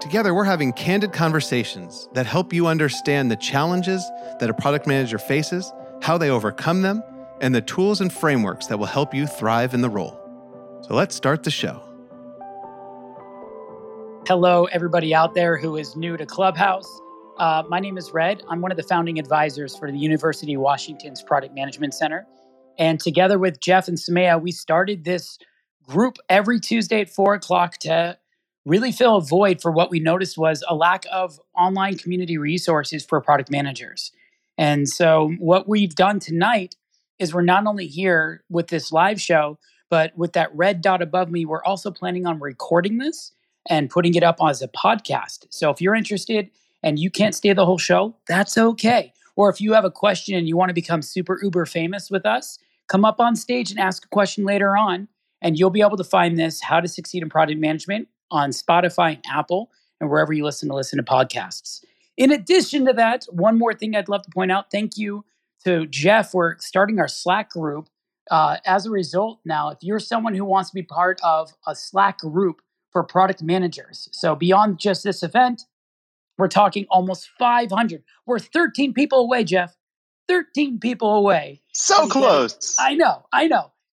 Together, we're having candid conversations that help you understand the challenges that a product manager faces, how they overcome them, and the tools and frameworks that will help you thrive in the role. So let's start the show. Hello, everybody out there who is new to Clubhouse. My name is Red. I'm one of the founding advisors for the University of Washington's Product Management Center. And together with Jeff and Samea, we started this group every Tuesday at 4 o'clock to really fill a void for what we noticed was a lack of online community resources for product managers. And so what we've done tonight is we're not only here with this live show, but with that red dot above me, we're also planning on recording this and putting it up as a podcast. So if you're interested and you can't stay the whole show, that's okay. Or if you have a question and you want to become super uber famous with us, come up on stage and ask a question later on, and you'll be able to find this, How to Succeed in Product Management, on Spotify and Apple and wherever you listen to podcasts. In addition to that, one more thing I'd love to point out. Thank you to Jeff. We're starting our Slack group. As a result now, if you're someone who wants to be part of a Slack group for product managers, so beyond just this event, we're talking almost 500. We're 13 people away, Jeff. 13 people away. So close. I know.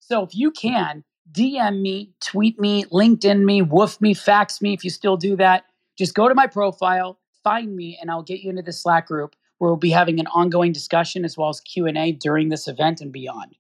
So if you can, DM me, tweet me, LinkedIn me, woof me, fax me if you still do that. Just go to my profile, find me, and I'll get you into the Slack group where we'll be having an ongoing discussion as well as Q&A during this event and beyond.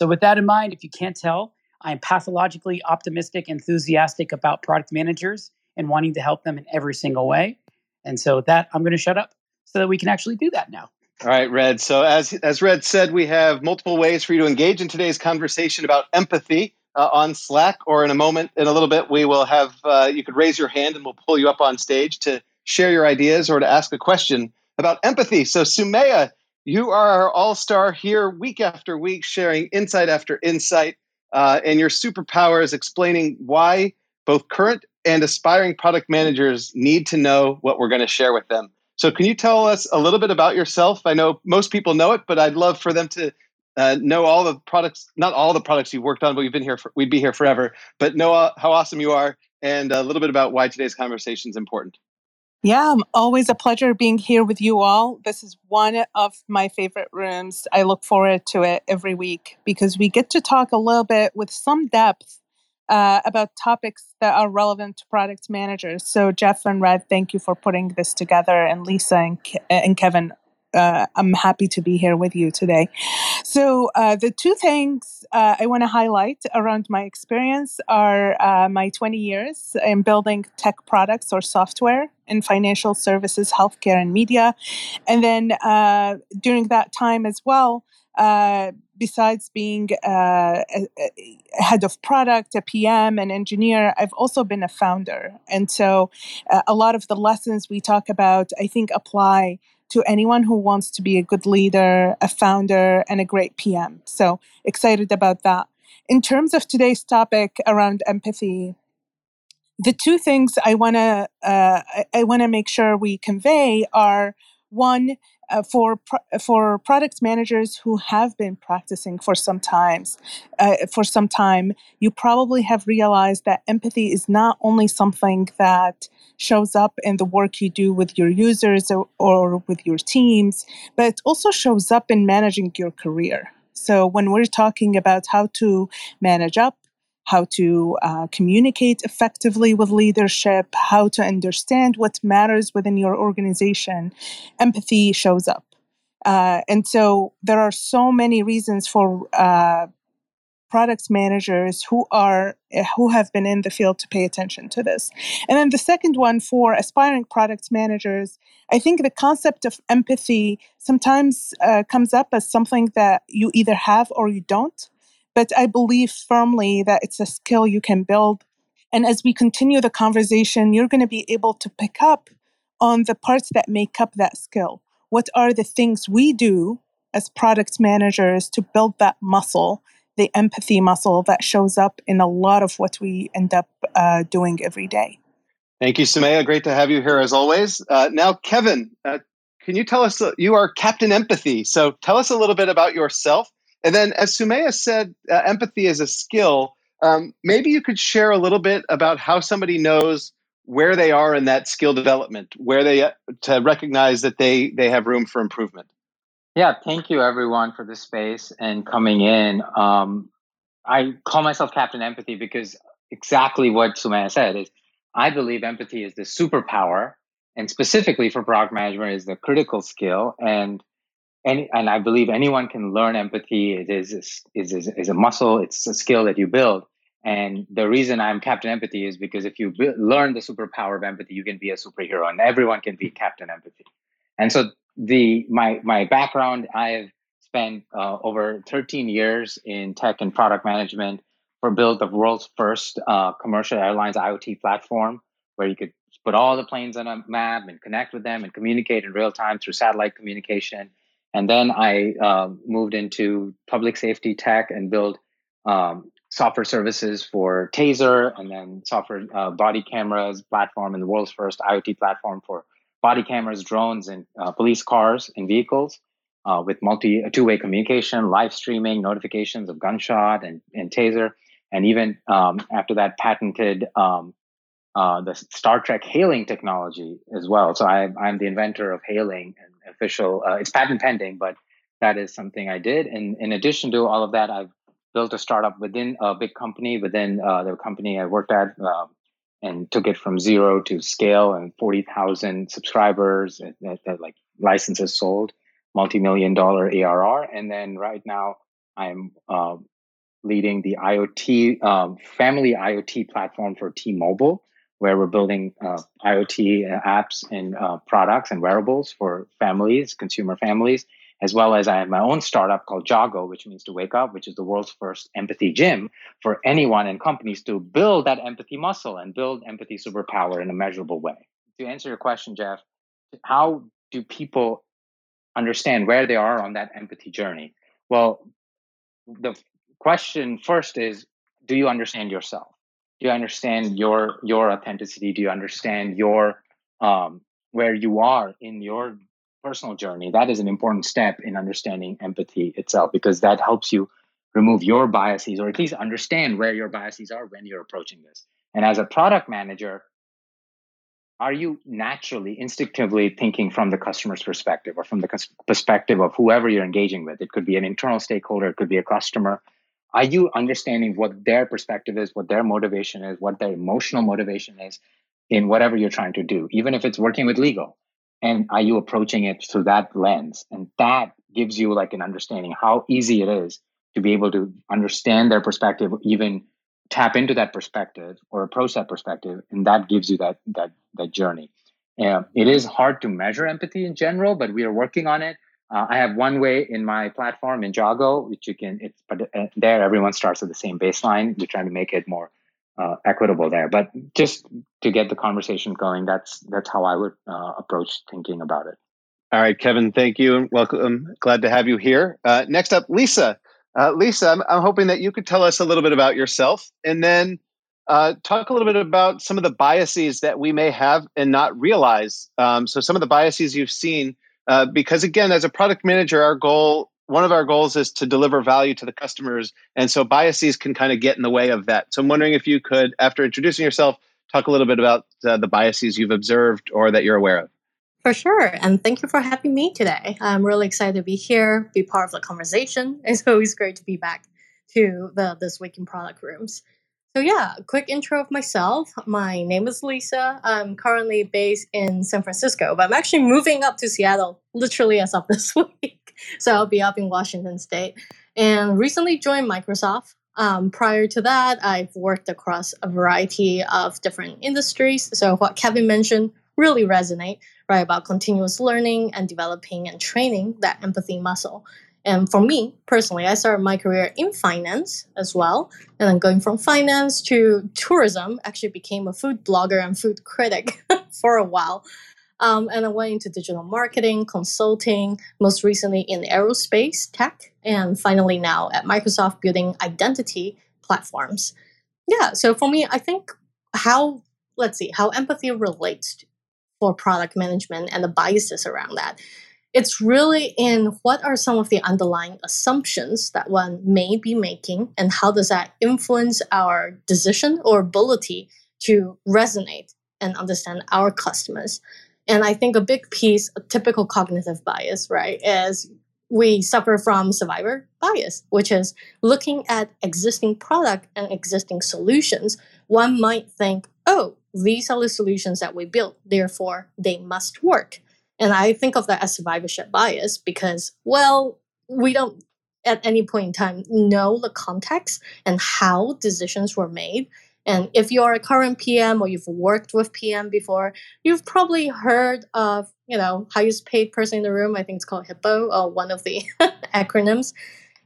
So with that in mind, if you can't tell, I'm pathologically optimistic, enthusiastic about product managers and wanting to help them in every single way. And so with that, I'm going to shut up so that we can actually do that now. All right, Red. So as Red said, we have multiple ways for you to engage in today's conversation about empathy. On Slack, or in a little bit, we will have, you could raise your hand and we'll pull you up on stage to share your ideas or to ask a question about empathy. So Samea, you are our all-star here week after week, sharing insight after insight, and your superpower is explaining why both current and aspiring product managers need to know what we're going to share with them. So can you tell us a little bit about yourself? I know most people know it, but I'd love for them to know all the products, not all the products you worked on, but we'd be here forever, but know how awesome you are and a little bit about why today's conversation is important. Yeah, always a pleasure being here with you all. This is one of my favorite rooms. I look forward to it every week because we get to talk a little bit with some depth about topics that are relevant to product managers. So Jeff and Red, thank you for putting this together, and Lisa and Kevin. I'm happy to be here with you today. So the two things I want to highlight around my experience are my 20 years in building tech products or software in financial services, healthcare, and media. And then during that time as well, besides being a head of product, a PM, an engineer, I've also been a founder. And so a lot of the lessons we talk about, I think, apply to anyone who wants to be a good leader, a founder, and a great PM. So excited about that. In terms of today's topic around empathy, the two things I want to make sure we convey are, one, for product managers who have been practicing for some time, you probably have realized that empathy is not only something that shows up in the work you do with your users or with your teams, but it also shows up in managing your career. So when we're talking about how to manage up, how to communicate effectively with leadership, how to understand what matters within your organization, empathy shows up. And so there are so many reasons for product managers who have been in the field to pay attention to this. And then the second one, for aspiring product managers, I think the concept of empathy sometimes comes up as something that you either have or you don't. But I believe firmly that it's a skill you can build. And as we continue the conversation, you're going to be able to pick up on the parts that make up that skill. What are the things we do as product managers to build that muscle, the empathy muscle that shows up in a lot of what we end up doing every day. Thank you, Samea. Great to have you here as always. Now, Kevin, can you tell us, you are Captain Empathy. So tell us a little bit about yourself. And then as Samea said, empathy is a skill. Maybe you could share a little bit about how somebody knows where they are in that skill development, where they to recognize that they have room for improvement. Yeah, thank you everyone for the space and coming in. I call myself Captain Empathy because exactly what Samea said is I believe empathy is the superpower, and specifically for product management is the critical skill. And I believe anyone can learn empathy. It is a muscle. It's a skill that you build. And the reason I'm Captain Empathy is because if you learn the superpower of empathy, you can be a superhero, and everyone can be Captain Empathy. And so my background, I've spent over 13 years in tech and product management for build the world's first commercial airlines IoT platform, where you could put all the planes on a map and connect with them and communicate in real time through satellite communication. And then I moved into public safety tech and build software services for Taser, and then software body cameras platform, and the world's first IoT platform for body cameras, drones, and police cars and vehicles with two-way communication, live streaming, notifications of gunshot and Taser. And even after that, patented the Star Trek hailing technology as well. So I'm the inventor of hailing, and official. It's patent pending, but that is something I did. And in addition to all of that, I've built a startup within a big company, within the company I worked at, and took it from zero to scale and 40,000 subscribers, that like licenses sold, multi-million-dollar ARR. And then right now I'm leading the IoT family IoT platform for T-Mobile, where we're building IoT apps and products and wearables for families, consumer families, as well as I have my own startup called Jago, which means to wake up, which is the world's first empathy gym for anyone and companies to build that empathy muscle and build empathy superpower in a measurable way. To answer your question, Jeff, how do people understand where they are on that empathy journey? Well, the question first is, do you understand yourself? Do you understand your authenticity? Do you understand your where you are in your personal journey? That is an important step in understanding empathy itself, because that helps you remove your biases, or at least understand where your biases are when you're approaching this. And as a product manager, are you naturally, instinctively thinking from the customer's perspective, or from the perspective of whoever you're engaging with? It could be an internal stakeholder, it could be a customer. Are you understanding what their perspective is, what their motivation is, what their emotional motivation is in whatever you're trying to do, even if it's working with legal? And are you approaching it through that lens? And that gives you like an understanding how easy it is to be able to understand their perspective, even tap into that perspective or approach that perspective. And that gives you that journey. It is hard to measure empathy in general, but we are working on it. I have one way in my platform in Jago, which you can, there everyone starts at the same baseline. We're trying to make it more equitable there. But just to get the conversation going, that's how I would approach thinking about it. All right, Kevin, thank you and welcome. Glad to have you here. Next up, Lisa. Lisa, I'm hoping that you could tell us a little bit about yourself, and then talk a little bit about some of the biases that we may have and not realize. So some of the biases you've seen, because again, as a product manager, one of our goals is to deliver value to the customers. And so biases can kind of get in the way of that. So I'm wondering if you could, after introducing yourself, talk a little bit about the biases you've observed or that you're aware of. For sure. And thank you for having me today. I'm really excited to be here, be part of the conversation. It's always great to be back to This Week in Product Rooms. So yeah, quick intro of myself. My name is Lisa. I'm currently based in San Francisco, but I'm actually moving up to Seattle literally as of this week. So I'll be up in Washington State, and recently joined Microsoft. Prior to that, I've worked across a variety of different industries. So what Kevin mentioned really resonates, right, about continuous learning and developing and training that empathy muscle. And for me personally, I started my career in finance as well. And then going from finance to tourism, actually became a food blogger and food critic for a while. And I went into digital marketing, consulting, most recently in aerospace tech, and finally now at Microsoft building identity platforms. Yeah, so for me, I think how empathy relates for product management and the biases around that. It's really in what are some of the underlying assumptions that one may be making, and how does that influence our decision or ability to resonate and understand our customers. And I think a big piece, a typical cognitive bias, right, is we suffer from survivor bias, which is looking at existing product and existing solutions. One might think, oh, these are the solutions that we built, therefore they must work. And I think of that as survivorship bias because, well, we don't at any point in time know the context and how decisions were made. And if you are a current PM or you've worked with PM before, you've probably heard of, highest paid person in the room. I think it's called HIPPO, or one of the acronyms,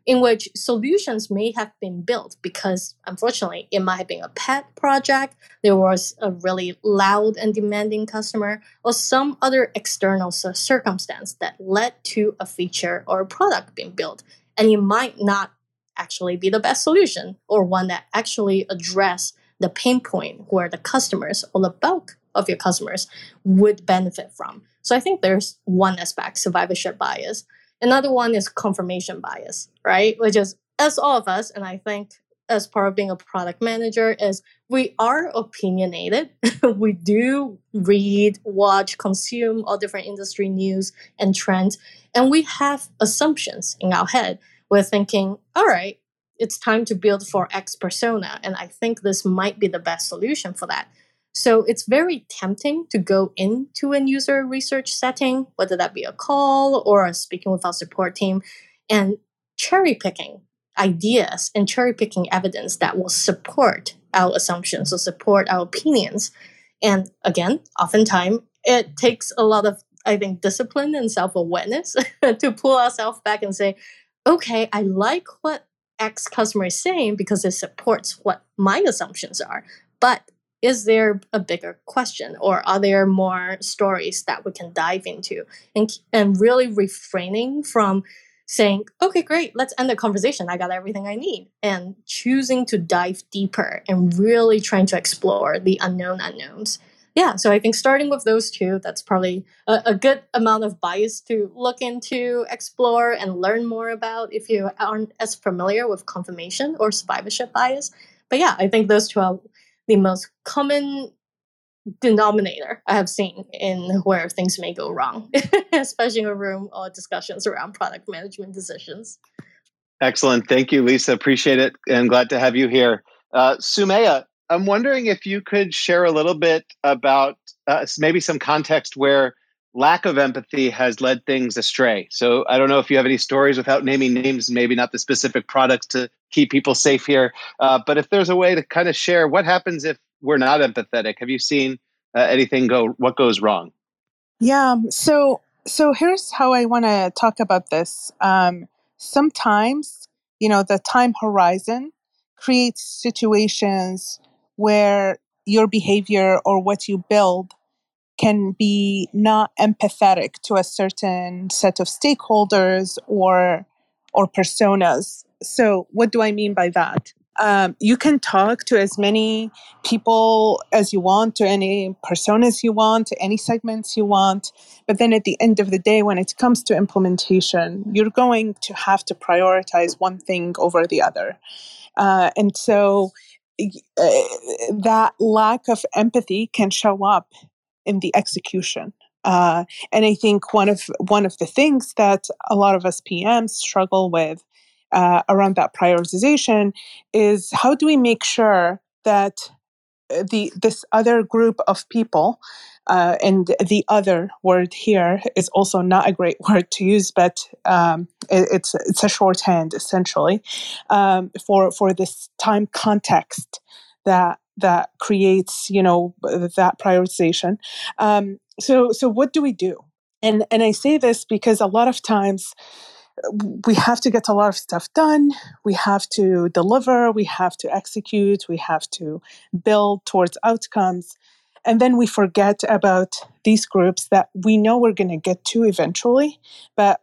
in which solutions may have been built because, unfortunately, it might have been a pet project, there was a really loud and demanding customer, or some other external circumstance that led to a feature or a product being built. And it might not actually be the best solution, or one that actually addressed the pain point where the customers or the bulk of your customers would benefit from. So I think there's one aspect, survivorship bias. Another one is confirmation bias, right? Which is, as all of us, and I think as part of being a product manager, is we are opinionated. We do read, watch, consume all different industry news and trends. And we have assumptions in our head. We're thinking, all right, it's time to build for X persona. And I think this might be the best solution for that. So it's very tempting to go into a user research setting, whether that be a call or speaking with our support team, and cherry picking ideas and cherry picking evidence that will support our assumptions or support our opinions. And again, oftentimes it takes a lot of, I think, discipline and self-awareness to pull ourselves back and say, okay, I like what X customer is saying because it supports what my assumptions are, but is there a bigger question, or are there more stories that we can dive into? And really refraining from saying, okay, great, let's end the conversation, I got everything I need, and choosing to dive deeper and really trying to explore the unknown unknowns. Yeah, so I think starting with those two, that's probably a good amount of bias to look into, explore, and learn more about if you aren't as familiar with confirmation or survivorship bias. But yeah, I think those two are the most common denominator I have seen in where things may go wrong, especially in a room or discussions around product management decisions. Excellent. Thank you, Lisa. Appreciate it. And glad to have you here. Samea, I'm wondering if you could share a little bit about maybe some context where lack of empathy has led things astray. So I don't know if you have any stories, without naming names, maybe not the specific products, to keep people safe here. But if there's a way to kind of share what happens if we're not empathetic, have you seen anything what goes wrong? Yeah. So here's how I want to talk about this. Sometimes, the time horizon creates situations where your behavior or what you build can be not empathetic to a certain set of stakeholders or personas. So what do I mean by that? You can talk to as many people as you want, to any personas you want, to any segments you want. But then at the end of the day, when it comes to implementation, you're going to have to prioritize one thing over the other. And so that lack of empathy can show up in the execution. And I think one of the things that a lot of us PMs struggle with around that prioritization is, how do we make sure that this other group of people, and the other word here is also not a great word to use, but it's a shorthand essentially for this time context that creates, that prioritization. So what do we do? And I say this because a lot of times we have to get a lot of stuff done. We have to deliver. We have to execute. We have to build towards outcomes. And then we forget about these groups that we know we're going to get to eventually, but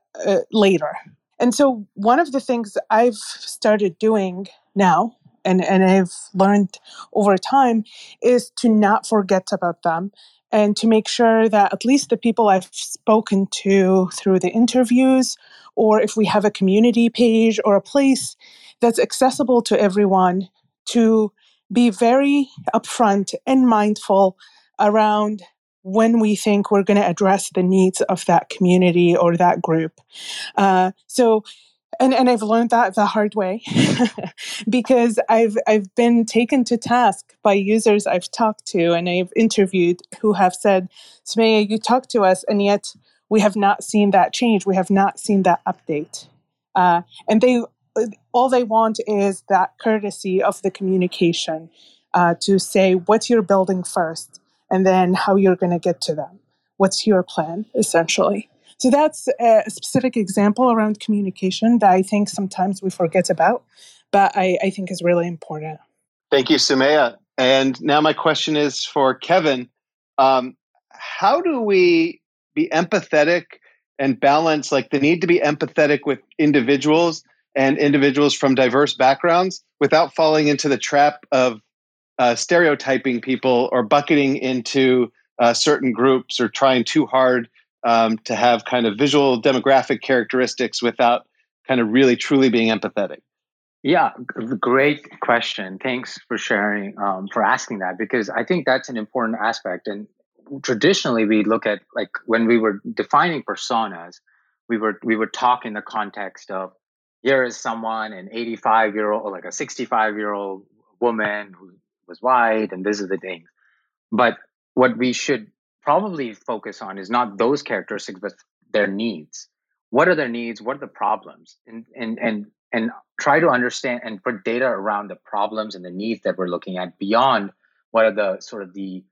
later. And so one of the things I've started doing now, and I've learned over time, is to not forget about them and to make sure that at least the people I've spoken to through the interviews, or if we have a community page or a place that's accessible to everyone, to be very upfront and mindful around when we think we're going to address the needs of that community or that group. So I've learned that the hard way because I've been taken to task by users I've talked to and I've interviewed who have said, Samea, you talked to us, and yet we have not seen that change. We have not seen that update. And all they want is that courtesy of the communication to say what you're building first and then how you're going to get to them. What's your plan, essentially? So that's a specific example around communication that I think sometimes we forget about, but I think is really important. Thank you, Samea. And now my question is for Kevin. How do we be empathetic and balance the need to be empathetic with individuals and individuals from diverse backgrounds without falling into the trap of stereotyping people or bucketing into certain groups or trying too hard to have kind of visual demographic characteristics without kind of really truly being empathetic? Yeah, great question. Thanks for sharing, for asking that, because I think that's an important aspect. And traditionally, we look at when we were defining personas, we were talking in the context of here is someone, an 85-year-old or a 65-year-old woman who was white, and this is the thing. But what we should probably focus on is not those characteristics, but their needs. What are their needs? What are the problems? And try to understand and put data around the problems and the needs that we're looking at beyond what are the sort of the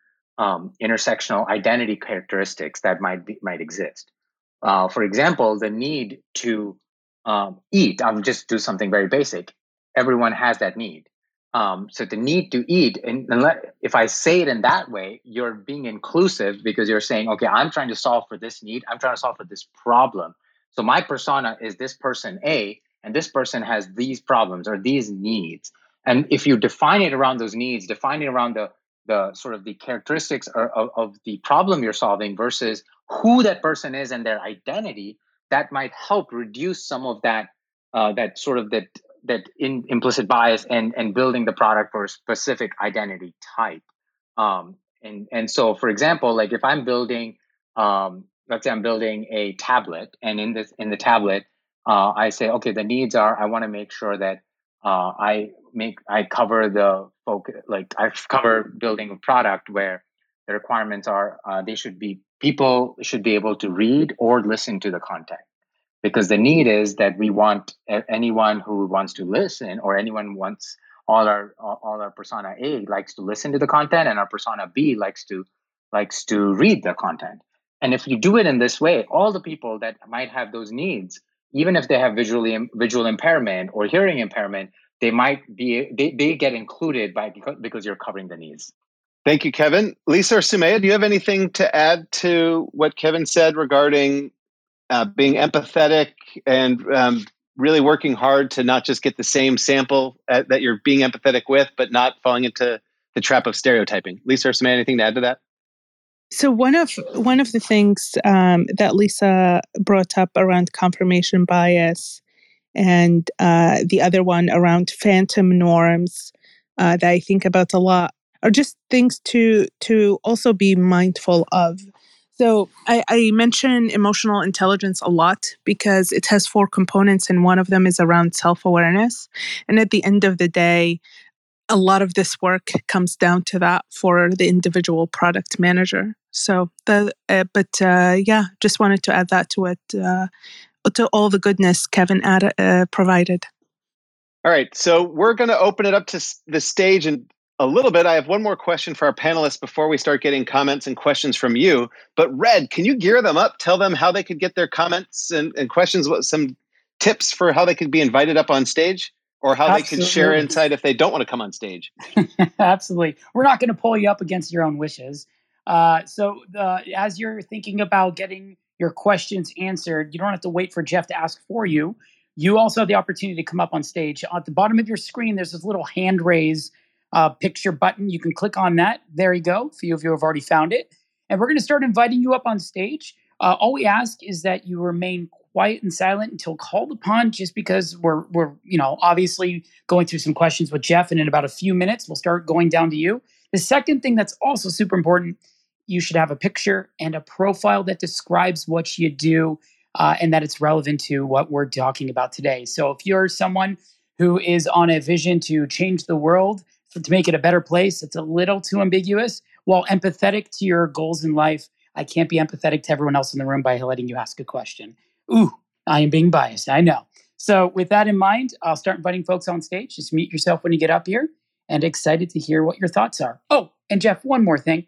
intersectional identity characteristics that might exist. For example, the need to eat. I'll just do something very basic. Everyone has that need. So the need to eat, and if I say it in that way, you're being inclusive because you're saying, okay, I'm trying to solve for this need. I'm trying to solve for this problem. So my persona is this person A, and this person has these problems or these needs. And if you define it around those needs, define it around the sort of the characteristics of the problem you're solving versus who that person is and their identity, that might help reduce some of that implicit bias and building the product for a specific identity type. And so, for example, if I'm building, let's say I'm building a tablet, and in the tablet, I say, okay, the needs are I want to make sure that I cover the focus, I cover building a product where the requirements are people should be able to read or listen to the content. Because the need is that we want anyone who wants to listen, or anyone wants all our persona A likes to listen to the content, and our persona B likes to read the content. And if you do it in this way, all the people that might have those needs, even if they have visual impairment or hearing impairment, they might be they get included because you're covering the needs. Thank you, Kevin. Lisa or Samea, do you have anything to add to what Kevin said regarding being empathetic and really working hard to not just get the same sample that you're being empathetic with, but not falling into the trap of stereotyping? Lisa or Samea, anything to add to that? So one of the things that Lisa brought up around confirmation bias, and the other one around phantom norms that I think about a lot, are just things to also be mindful of. So I mention emotional intelligence a lot because it has 4 components, and one of them is around self-awareness. And at the end of the day, a lot of this work comes down to that for the individual product manager. So, just wanted to add that to it, to all the goodness Kevin provided. All right, so we're going to open it up to the stage and a little bit. I have one more question for our panelists before we start getting comments and questions from you. But Red, can you gear them up? Tell them how they could get their comments and questions, some tips for how they could be invited up on stage, or how Absolutely. They could share insight if they don't want to come on stage. Absolutely. We're not going to pull you up against your own wishes. So as you're thinking about getting your questions answered, you don't have to wait for Jeff to ask for you. You also have the opportunity to come up on stage. At the bottom of your screen, there's this little hand raise picture button. You can click on that. There you go. A few of you have already found it. And we're going to start inviting you up on stage. All we ask is that you remain quiet and silent until called upon, just because we're obviously going through some questions with Jeff, and in about a few minutes, we'll start going down to you. The second thing that's also super important, you should have a picture and a profile that describes what you do and that it's relevant to what we're talking about today. So if you're someone who is on a vision to change the world, to make it a better place, it's a little too ambiguous. While empathetic to your goals in life, I can't be empathetic to everyone else in the room by letting you ask a question. Ooh, I am being biased, I know. So with that in mind, I'll start inviting folks on stage. Just mute yourself when you get up here, and excited to hear what your thoughts are. Oh, and Jeff, one more thing.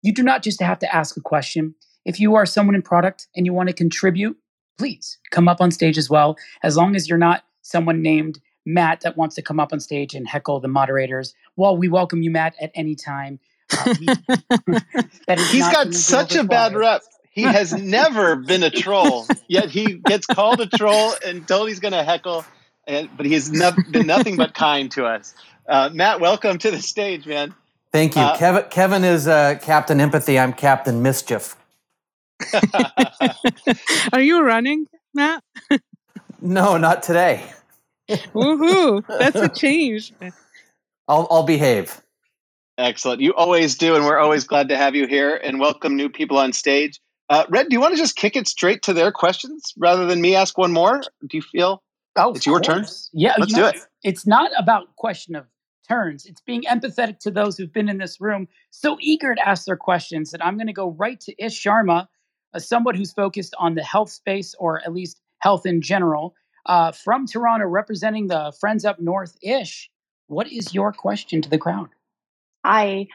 You do not just have to ask a question. If you are someone in product and you want to contribute, please come up on stage as well, as long as you're not someone named Matt that wants to come up on stage and heckle the moderators. Well, we welcome you, Matt, at any time. He's got such a bad rep. He has never been a troll, yet he gets called a troll and told he's going to heckle, but he has been nothing but kind to us. Matt, welcome to the stage, man. Thank you. Kevin is Captain Empathy. I'm Captain Mischief. Are you running, Matt? No, not today. Woohoo! That's a change. I'll behave. Excellent. You always do, and we're always glad to have you here, and welcome new people on stage. Red, do you want to just kick it straight to their questions rather than me ask one more? Do you feel it's your turn? Yeah, let's do it. It's not about question of turns. It's being empathetic to those who've been in this room, so eager to ask their questions, that I'm going to go right to Ish Sharma, someone who's focused on the health space, or at least health in general, from Toronto, representing the Friends Up North. Ish, what is your question to the crowd? Hi.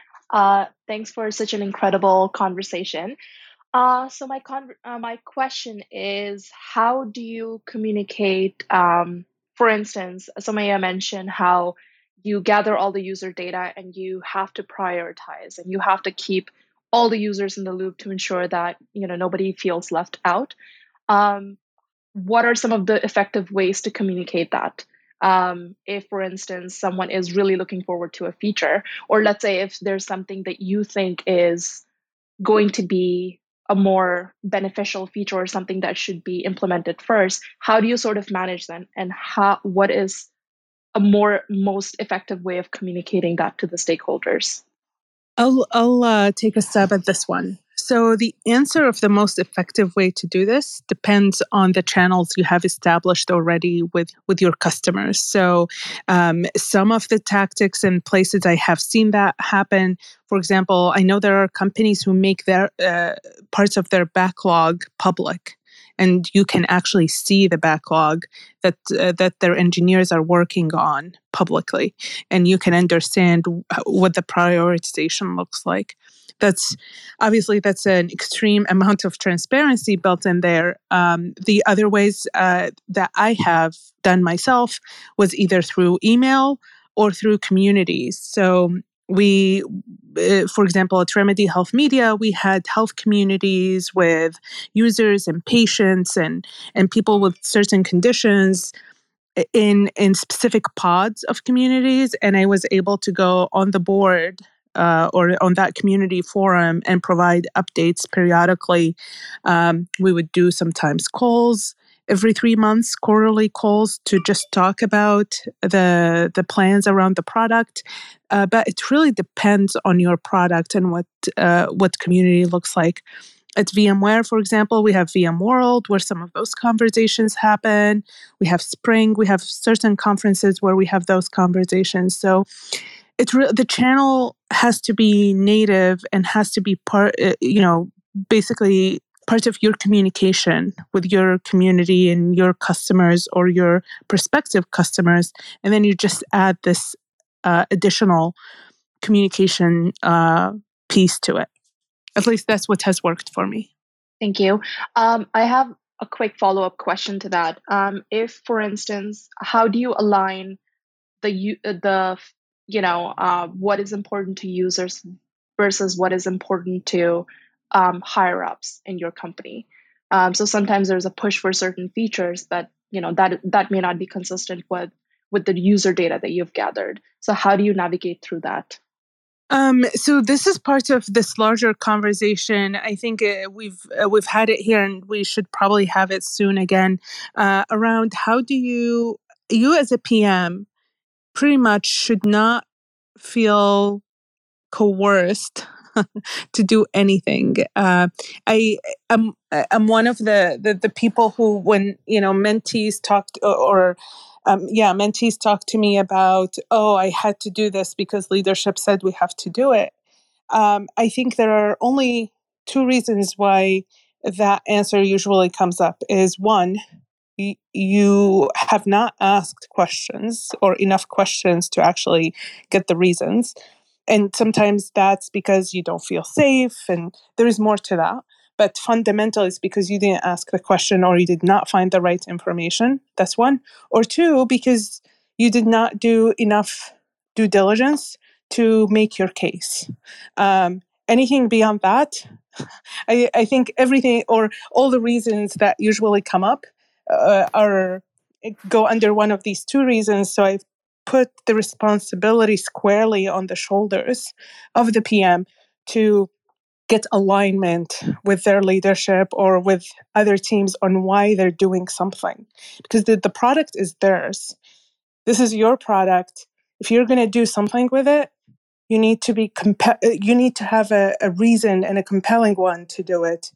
Thanks for such an incredible conversation. So my question is, how do you communicate, for instance, Samea mentioned how you gather all the user data and you have to prioritize and you have to keep all the users in the loop to ensure that, nobody feels left out. What are some of the effective ways to communicate that? If, for instance, someone is really looking forward to a feature, or let's say if there's something that you think is going to be a more beneficial feature or something that should be implemented first, how do you sort of manage them, and what is a most effective way of communicating that to the stakeholders? I'll take a stab at this one. So the answer of the most effective way to do this depends on the channels you have established already with your customers. So some of the tactics and places I have seen that happen, for example, I know there are companies who make their parts of their backlog public. And you can actually see the backlog that their engineers are working on publicly. And you can understand what the prioritization looks like. That's an extreme amount of transparency built in there. The other ways that I have done myself was either through email or through communities. So we, for example, at Remedy Health Media, we had health communities with users and patients and people with certain conditions in specific pods of communities. And I was able to go on the board or on that community forum and provide updates periodically. We would do sometimes calls every 3 months, quarterly calls, to just talk about the plans around the product. But it really depends on your product and what community looks like. At VMware, for example, we have VMworld, where some of those conversations happen. We have Spring. We have certain conferences where we have those conversations. So the channel has to be native and has to be part, basically part of your communication with your community and your customers or your prospective customers. And then you just add this additional communication piece to it. At least that's what has worked for me. Thank you. I have a quick follow-up question to that. If, for instance, how do you align what is important to users versus what is important to higher ups in your company. So sometimes there's a push for certain features, but you know that may not be consistent with the user data that you've gathered. So how do you navigate through that? So this is part of this larger conversation. I think we've had it here, and we should probably have it soon again around how do you as a PM pretty much should not feel coerced to do anything. I'm one of the people who, when mentees talk mentees talk to me about, I had to do this because leadership said we have to do it. I think there are only two reasons why that answer usually comes up is one, you have not asked questions or enough questions to actually get the reasons. And sometimes that's because you don't feel safe, and there is more to that. But fundamentally, it's because you didn't ask the question or you did not find the right information. That's one. Or two, because you did not do enough due diligence to make your case. Anything beyond that, I think everything or all the reasons that usually come up go under one of these two reasons. So I've put the responsibility squarely on the shoulders of the PM to get alignment with their leadership or with other teams on why they're doing something. Because the product is theirs. This is your product. If you're going to do something with it, you need to be you need to have a reason and a compelling one to do it.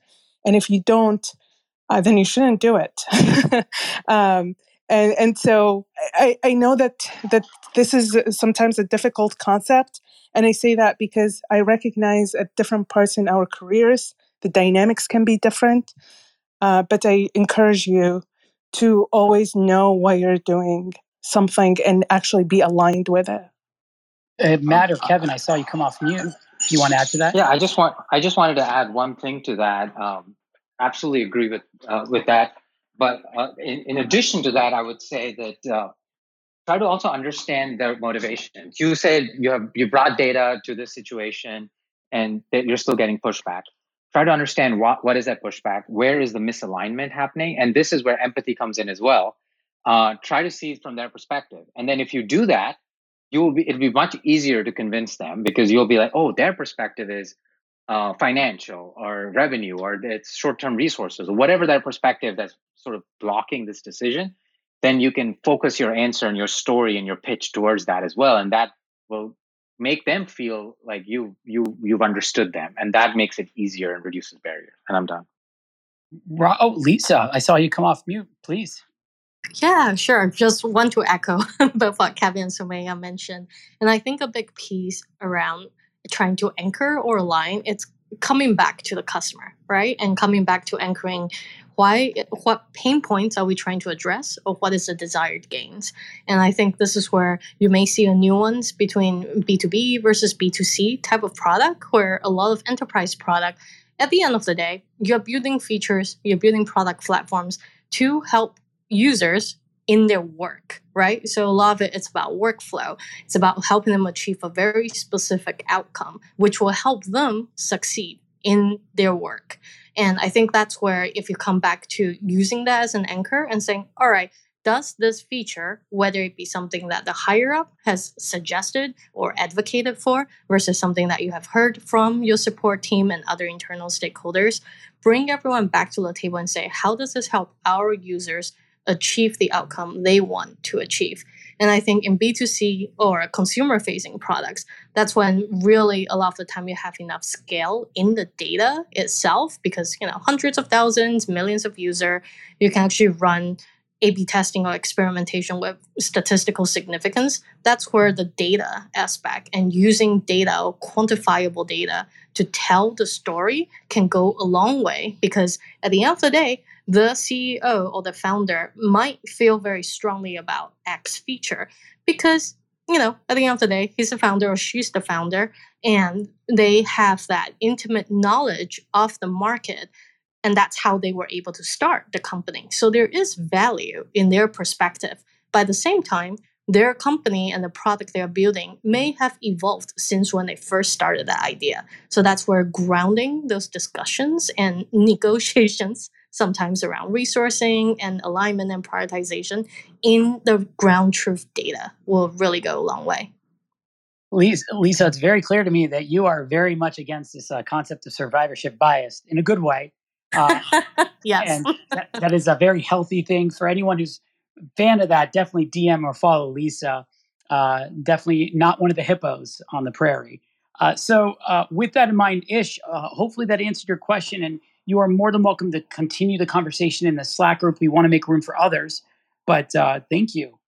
And if you don't, then you shouldn't do it. And so I know that this is sometimes a difficult concept. And I say that because I recognize at different parts in our careers, the dynamics can be different. But I encourage you to always know why you're doing something and actually be aligned with it. Matt or Kevin, I saw you come off mute. You want to add to that? Yeah, I just wanted to add one thing to that. Absolutely agree with that. But in addition to that, I would say that try to also understand their motivations. You said you brought data to this situation and that you're still getting pushback. Try to understand what is that pushback? Where is the misalignment happening? And this is where empathy comes in as well. Try to see it from their perspective. And then if you do that, it'll be much easier to convince them because you'll be like, their perspective is financial or revenue or it's short-term resources or whatever their perspective that's sort of blocking this decision, then you can focus your answer and your story and your pitch towards that as well. And that will make them feel like you've understood them. And that makes it easier and reduces barriers. And I'm done. Lisa, I saw you come off mute, please. Yeah, sure. Just want to echo what Kevin and Samea mentioned. And I think a big piece around trying to anchor or align, it's coming back to the customer, right? And coming back to anchoring what pain points are we trying to address or what is the desired gains? And I think this is where you may see a nuance between B2B versus B2C type of product, where a lot of enterprise product, at the end of the day, you're building features, you're building product platforms to help users in their work, right? So a lot of it's about workflow. It's about helping them achieve a very specific outcome, which will help them succeed in their work. And I think that's where if you come back to using that as an anchor and saying, all right, does this feature, whether it be something that the higher up has suggested or advocated for versus something that you have heard from your support team and other internal stakeholders, bring everyone back to the table and say, how does this help our users achieve the outcome they want to achieve? And I think in B2C or consumer-facing products, that's when really a lot of the time you have enough scale in the data itself because, hundreds of thousands, millions of users, you can actually run A/B testing or experimentation with statistical significance. That's where the data aspect and using data or quantifiable data to tell the story can go a long way because at the end of the day, the CEO or the founder might feel very strongly about X feature because, at the end of the day, he's the founder or she's the founder, and they have that intimate knowledge of the market, and that's how they were able to start the company. So there is value in their perspective. By the same time, their company and the product they're building may have evolved since when they first started that idea. So that's where grounding those discussions and negotiations, sometimes around resourcing and alignment and prioritization, in the ground truth data will really go a long way. Lisa, it's very clear to me that you are very much against this concept of survivorship bias in a good way. Yes. And that is a very healthy thing for anyone who's a fan of that. Definitely DM or follow Lisa. Definitely not one of the hippos on the prairie. So with that in mind, Ish, hopefully that answered your question, and you are more than welcome to continue the conversation in the Slack group. We want to make room for others, but thank you.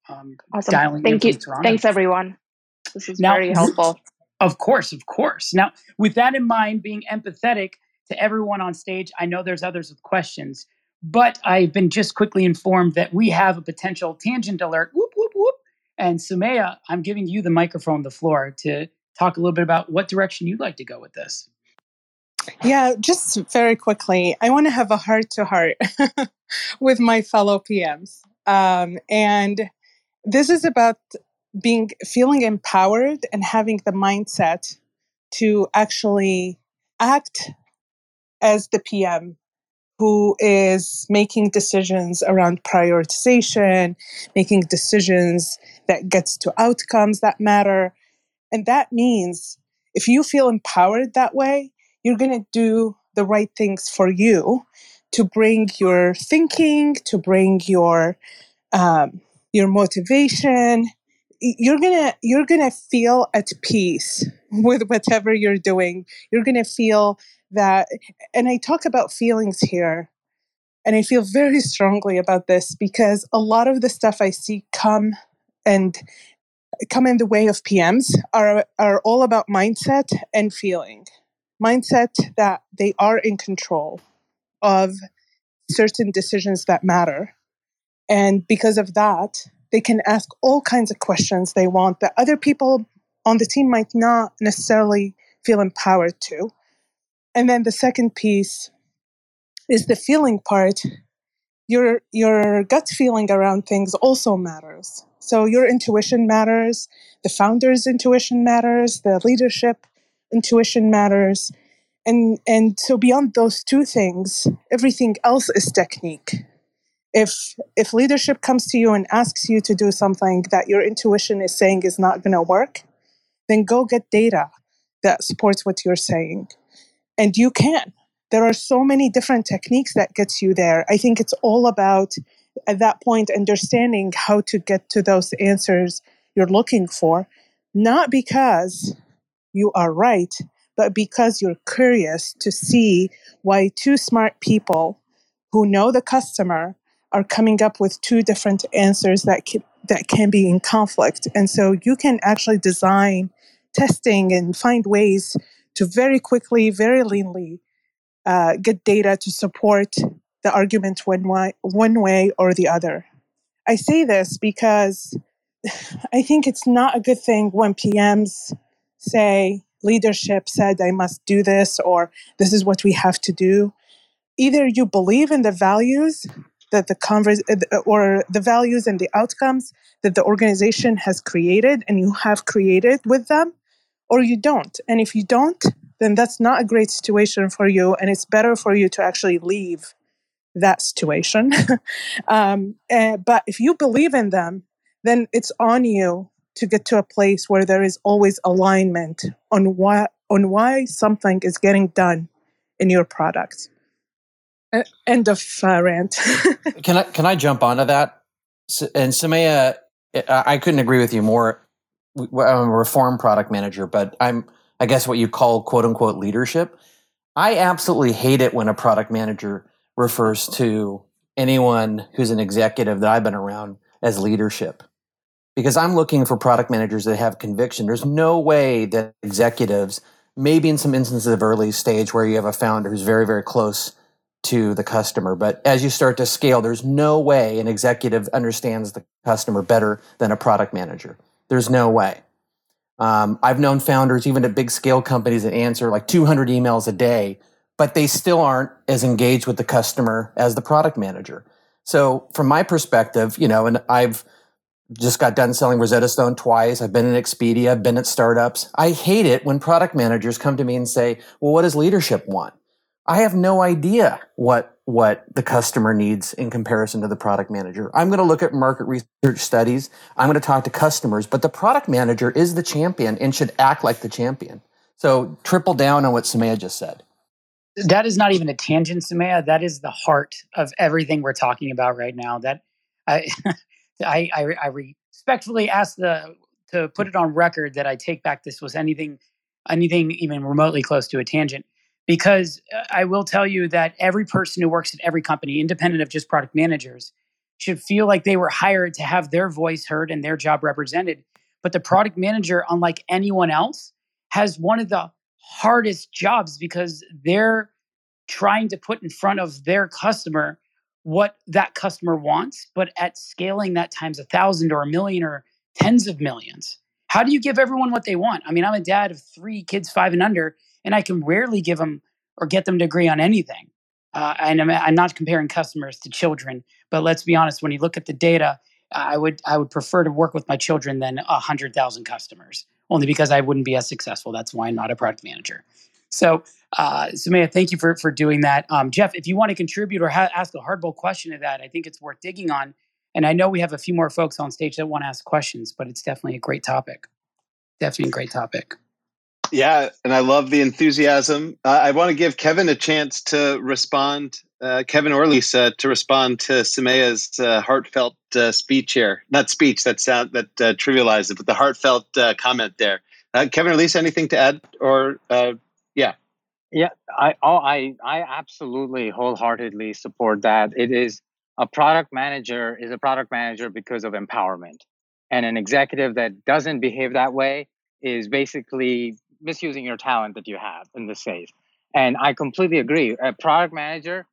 Awesome. Thank you. Thanks, everyone. This is very helpful. Of course. Now, with that in mind, being empathetic to everyone on stage, I know there's others with questions, but I've been just quickly informed that we have a potential tangent alert. Whoop, whoop, whoop. And Samea, I'm giving you the microphone, the floor, to talk a little bit about what direction you'd like to go with this. Yeah, just very quickly, I want to have a heart-to-heart with my fellow PMs. And this is about feeling empowered and having the mindset to actually act as the PM who is making decisions around prioritization, making decisions that gets to outcomes that matter. And that means if you feel empowered that way, you're going to do the right things for you to bring your thinking, to bring your motivation. You're gonna feel at peace with whatever you're doing. You're gonna feel that, and I talk about feelings here, and I feel very strongly about this because a lot of the stuff I see come in the way of PMs are all about mindset and feeling. Mindset that they are in control of certain decisions that matter, and because of that, they can ask all kinds of questions they want that other people on the team might not necessarily feel empowered to. And then the second piece is the feeling part. Your gut feeling around things also matters. So your intuition matters, the founder's intuition matters, the leadership intuition matters. And so beyond those two things, everything else is technique. If leadership comes to you and asks you to do something that your intuition is saying is not going to work, then go get data that supports what you're saying. And you can. There are so many different techniques that gets you there. I think it's all about, at that point, understanding how to get to those answers you're looking for, not because you are right, but because you're curious to see why two smart people who know the customer are coming up with two different answers that can be in conflict. And so you can actually design testing and find ways to very quickly, very leanly get data to support the argument one way or the other. I say this because I think it's not a good thing when PMs say, leadership said I must do this, or this is what we have to do. Either you believe in the values the values and the outcomes that the organization has created and you have created with them, or you don't. And if you don't, then that's not a great situation for you, and it's better for you to actually leave that situation. But if you believe in them, then it's on you to get to a place where there is always alignment on why something is getting done in your product. End of rant. Can I jump onto that? And Samea, I couldn't agree with you more. I'm a reform product manager, but I guess what you call quote unquote leadership. I absolutely hate it when a product manager refers to anyone who's an executive that I've been around as leadership, because I'm looking for product managers that have conviction. There's no way that executives, maybe in some instances of early stage where you have a founder who's very, very close to the customer. But as you start to scale, there's no way an executive understands the customer better than a product manager. There's no way. I've known founders, even at big scale companies, that answer like 200 emails a day, but they still aren't as engaged with the customer as the product manager. So from my perspective, and I've Just got done selling Rosetta Stone twice. I've been in Expedia. I've been at startups. I hate it when product managers come to me and say, well, what does leadership want? I have no idea what the customer needs in comparison to the product manager. I'm going to look at market research studies. I'm going to talk to customers, but the product manager is the champion and should act like the champion. So triple down on what Samea just said. That is not even a tangent, Samea. That is the heart of everything we're talking about right now. That I respectfully ask to put it on record that I take back this was anything even remotely close to a tangent. Because I will tell you that every person who works at every company, independent of just product managers, should feel like they were hired to have their voice heard and their job represented. But the product manager, unlike anyone else, has one of the hardest jobs because they're trying to put in front of their customer what that customer wants, but at scaling that times 1,000 or 1,000,000 or tens of millions. How do you give everyone what they want? I mean, I'm a dad of 3 kids, 5 and under, and I can rarely give them or get them to agree on anything. And I'm not comparing customers to children, but let's be honest, when you look at the data, I would prefer to work with my children than 100,000 customers, only because I wouldn't be as successful. That's why I'm not a product manager. So, Samea, thank you for doing that. Jeff, if you want to contribute or ask a hardball question to that, I think it's worth digging on. And I know we have a few more folks on stage that want to ask questions, but it's definitely a great topic. Yeah, and I love the enthusiasm. I want to give Kevin a chance to respond, Kevin or Lisa, to respond to Samea's heartfelt speech here. Not speech, that trivialized it, but the heartfelt comment there. Kevin or Lisa, anything to add? Or yeah, I absolutely wholeheartedly support that. It is a product manager is a product manager because of empowerment, and an executive that doesn't behave that way is basically misusing your talent that you have in this phase. And I completely agree. A product manager,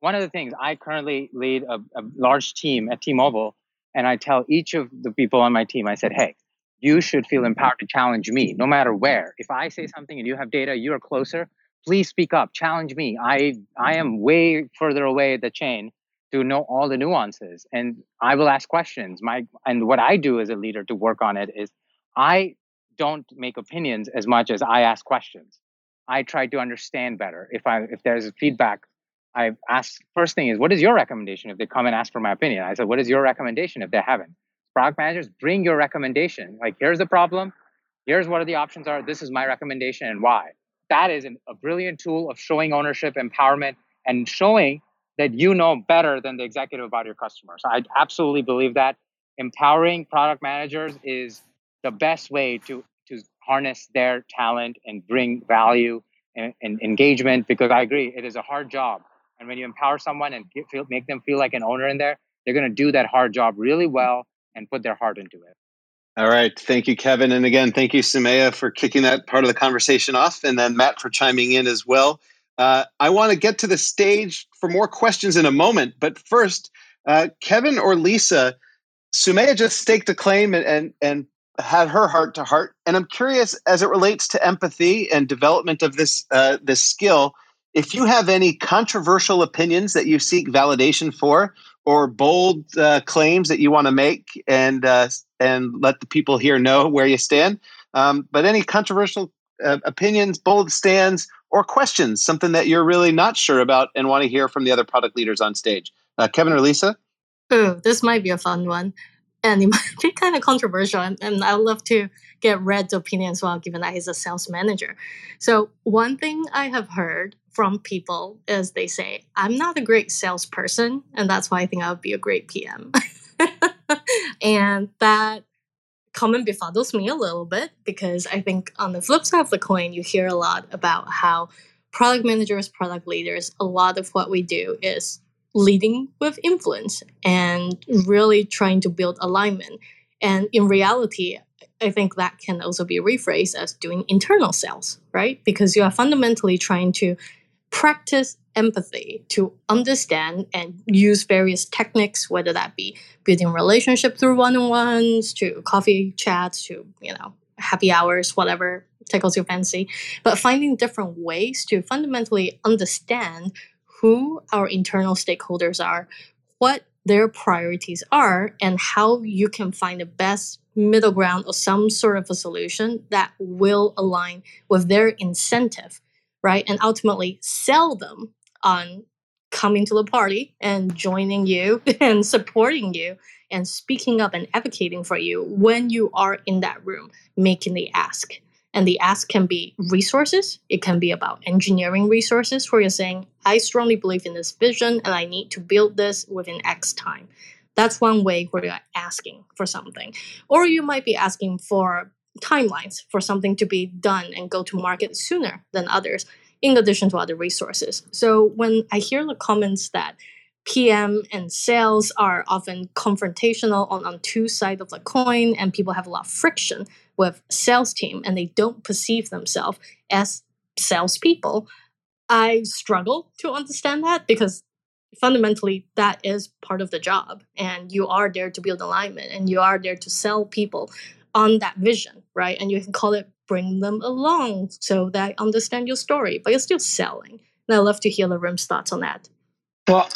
one of the things, I currently lead a large team at T-Mobile, and I tell each of the people on my team, I said, hey, you should feel empowered to challenge me, no matter where. If I say something and you have data, you are closer, please speak up, challenge me. I am way further away the chain to know all the nuances, and I will ask questions. And what I do as a leader to work on it is I don't make opinions as much as I ask questions. I try to understand better. If there's feedback, I ask, first thing is, what is your recommendation if they come and ask for my opinion? I said, what is your recommendation if they haven't? Product managers, bring your recommendation. Like, here's the problem. Here's what are the options are. This is my recommendation and why. That is a brilliant tool of showing ownership, empowerment, and showing that you know better than the executive about your customer. So I absolutely believe that empowering product managers is the best way to harness their talent and bring value and engagement, because I agree, it is a hard job. And when you empower someone and make them feel like an owner in there, they're going to do that hard job really well and put their heart into it. All right. Thank you, Kevin. And again, thank you, Samea, for kicking that part of the conversation off. And then Matt for chiming in as well. I want to get to the stage for more questions in a moment. But first, Kevin or Lisa, Samea just staked a claim and had her heart to heart. And I'm curious, as it relates to empathy and development of this skill, if you have any controversial opinions that you seek validation for, or bold claims that you want to make and let the people here know where you stand. But any controversial opinions, bold stands, or questions, something that you're really not sure about and want to hear from the other product leaders on stage. Kevin or Lisa? Ooh, this might be a fun one. And it might be kind of controversial, and I love to get Red's opinion as well, given that he's a sales manager. So one thing I have heard from people is they say, I'm not a great salesperson, and that's why I think I would be a great PM. And that comment befuddles me a little bit, because I think on the flip side of the coin, you hear a lot about how product managers, product leaders, a lot of what we do is leading with influence and really trying to build alignment. And in reality, I think that can also be rephrased as doing internal sales, right? Because you are fundamentally trying to practice empathy, to understand and use various techniques, whether that be building relationship through one-on-ones, to coffee chats, to, happy hours, whatever tickles your fancy, but finding different ways to fundamentally understand who our internal stakeholders are, what their priorities are and how you can find the best middle ground or some sort of a solution that will align with their incentive, right? And ultimately sell them on coming to the party and joining you and supporting you and speaking up and advocating for you when you are in that room making the ask. And the ask can be resources. It can be about engineering resources where you're saying, I strongly believe in this vision and I need to build this within X time. That's one way where you're asking for something. Or you might be asking for timelines for something to be done and go to market sooner than others, in addition to other resources. So when I hear the comments that PM and sales are often confrontational on two sides of the coin, and people have a lot of friction with sales team and they don't perceive themselves as salespeople, I struggle to understand that because fundamentally that is part of the job, and you are there to build alignment and you are there to sell people on that vision, right? And you can call it bring them along so they understand your story, but you're still selling. And I'd love to hear the room's thoughts on that. Well,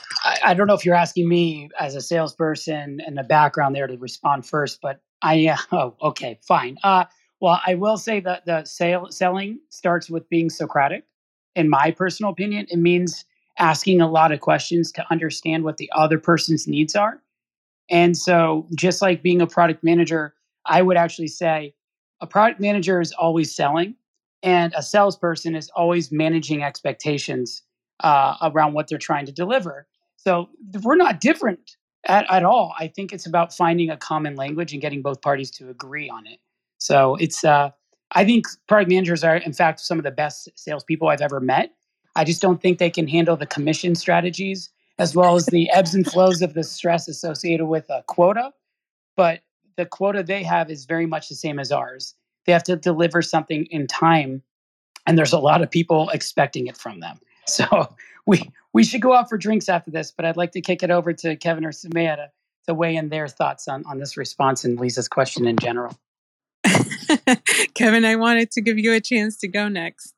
I don't know if you're asking me as a salesperson and the background there to respond first, but okay, fine. Well, I will say that the selling starts with being Socratic. In my personal opinion, it means asking a lot of questions to understand what the other person's needs are. And so just like being a product manager, I would actually say a product manager is always selling, and a salesperson is always managing expectations around what they're trying to deliver. So we're not different at all. I think it's about finding a common language and getting both parties to agree on it. So it's, I think product managers are, in fact, some of the best salespeople I've ever met. I just don't think they can handle the commission strategies as well as the ebbs and flows of the stress associated with a quota. But the quota they have is very much the same as ours. They have to deliver something in time, and there's a lot of people expecting it from them. So we should go out for drinks after this, but I'd like to kick it over to Kevin or Samea to weigh in their thoughts on this response and Lisa's question in general. Kevin, I wanted to give you a chance to go next.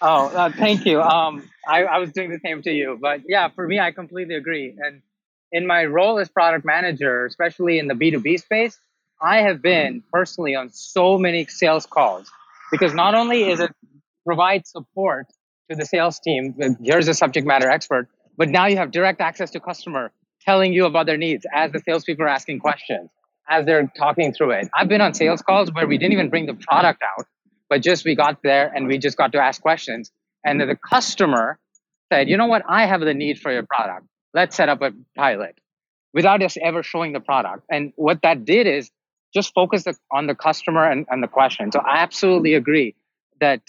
Oh, thank you. I was doing the same to you, but yeah, for me, I completely agree. And in my role as product manager, especially in the B2B space, I have been personally on so many sales calls because not only is it provide support to the sales team, here's a subject matter expert, but now you have direct access to customer telling you about their needs as the salespeople are asking questions, as they're talking through it. I've been on sales calls where we didn't even bring the product out, but just we got there and we just got to ask questions. And the customer said, you know what, I have the need for your product. Let's set up a pilot without us ever showing the product. And what that did is just focus on the customer and the question. So I absolutely agree that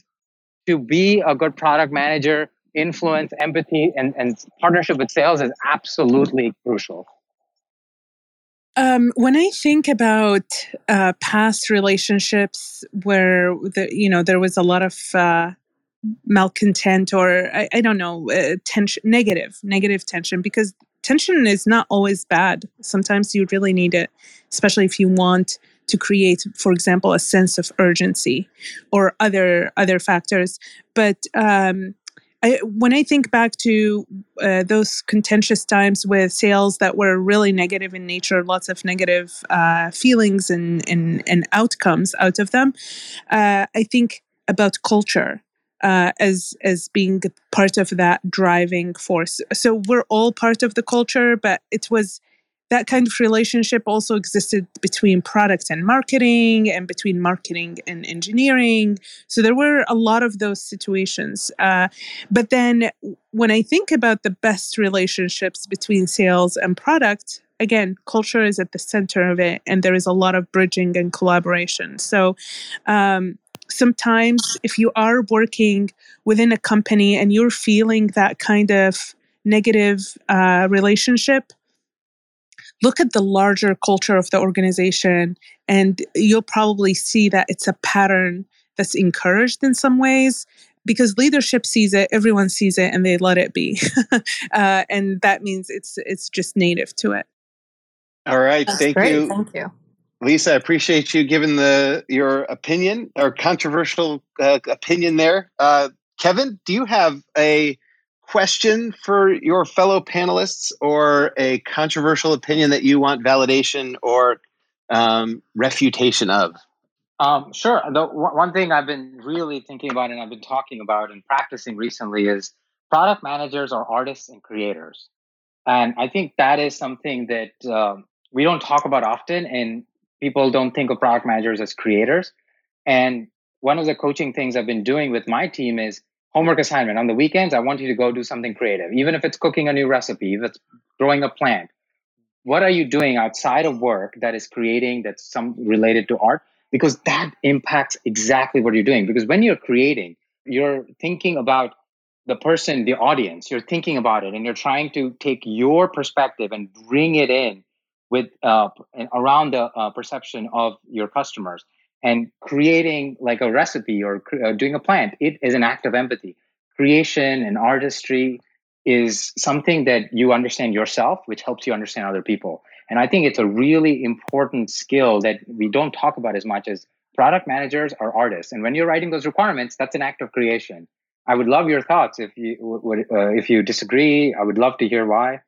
to be a good product manager, influence, empathy, and partnership with sales is absolutely crucial. When I think about past relationships where there was a lot of malcontent or tension, negative tension, because tension is not always bad. Sometimes you really need it, especially if you want to create, for example, a sense of urgency or other factors. But when I think back to those contentious times with sales that were really negative in nature, lots of negative feelings and outcomes out of them, I think about culture as being part of that driving force. So we're all part of the culture, but it was that kind of relationship also existed between product and marketing, and between marketing and engineering. So there were a lot of those situations. But then when I think about the best relationships between sales and product, again, culture is at the center of it, and there is a lot of bridging and collaboration. So sometimes if you are working within a company and you're feeling that kind of negative relationship, look at the larger culture of the organization, and you'll probably see that it's a pattern that's encouraged in some ways because leadership sees it, everyone sees it, and they let it be. And that means it's just native to it. All right. That's great. Thank you. Lisa, I appreciate you giving your opinion or controversial opinion there. Kevin, do you have a question for your fellow panelists or a controversial opinion that you want validation or refutation of? Sure. The one thing I've been really thinking about and I've been talking about and practicing recently is product managers are artists and creators. And I think that is something that we don't talk about often, and people don't think of product managers as creators. And one of the coaching things I've been doing with my team is homework assignment. On the weekends, I want you to go do something creative, even if it's cooking a new recipe, if it's growing a plant. What are you doing outside of work that is creating, that's some related to art? Because that impacts exactly what you're doing. Because when you're creating, you're thinking about the person, the audience, you're thinking about it, and you're trying to take your perspective and bring it in with around the perception of your customers. And creating like a recipe or doing a plant, it is an act of empathy. Creation and artistry is something that you understand yourself, which helps you understand other people. And I think it's a really important skill that we don't talk about as much as product managers are artists. And when you're writing those requirements, that's an act of creation. I would love your thoughts. If you disagree, I would love to hear why.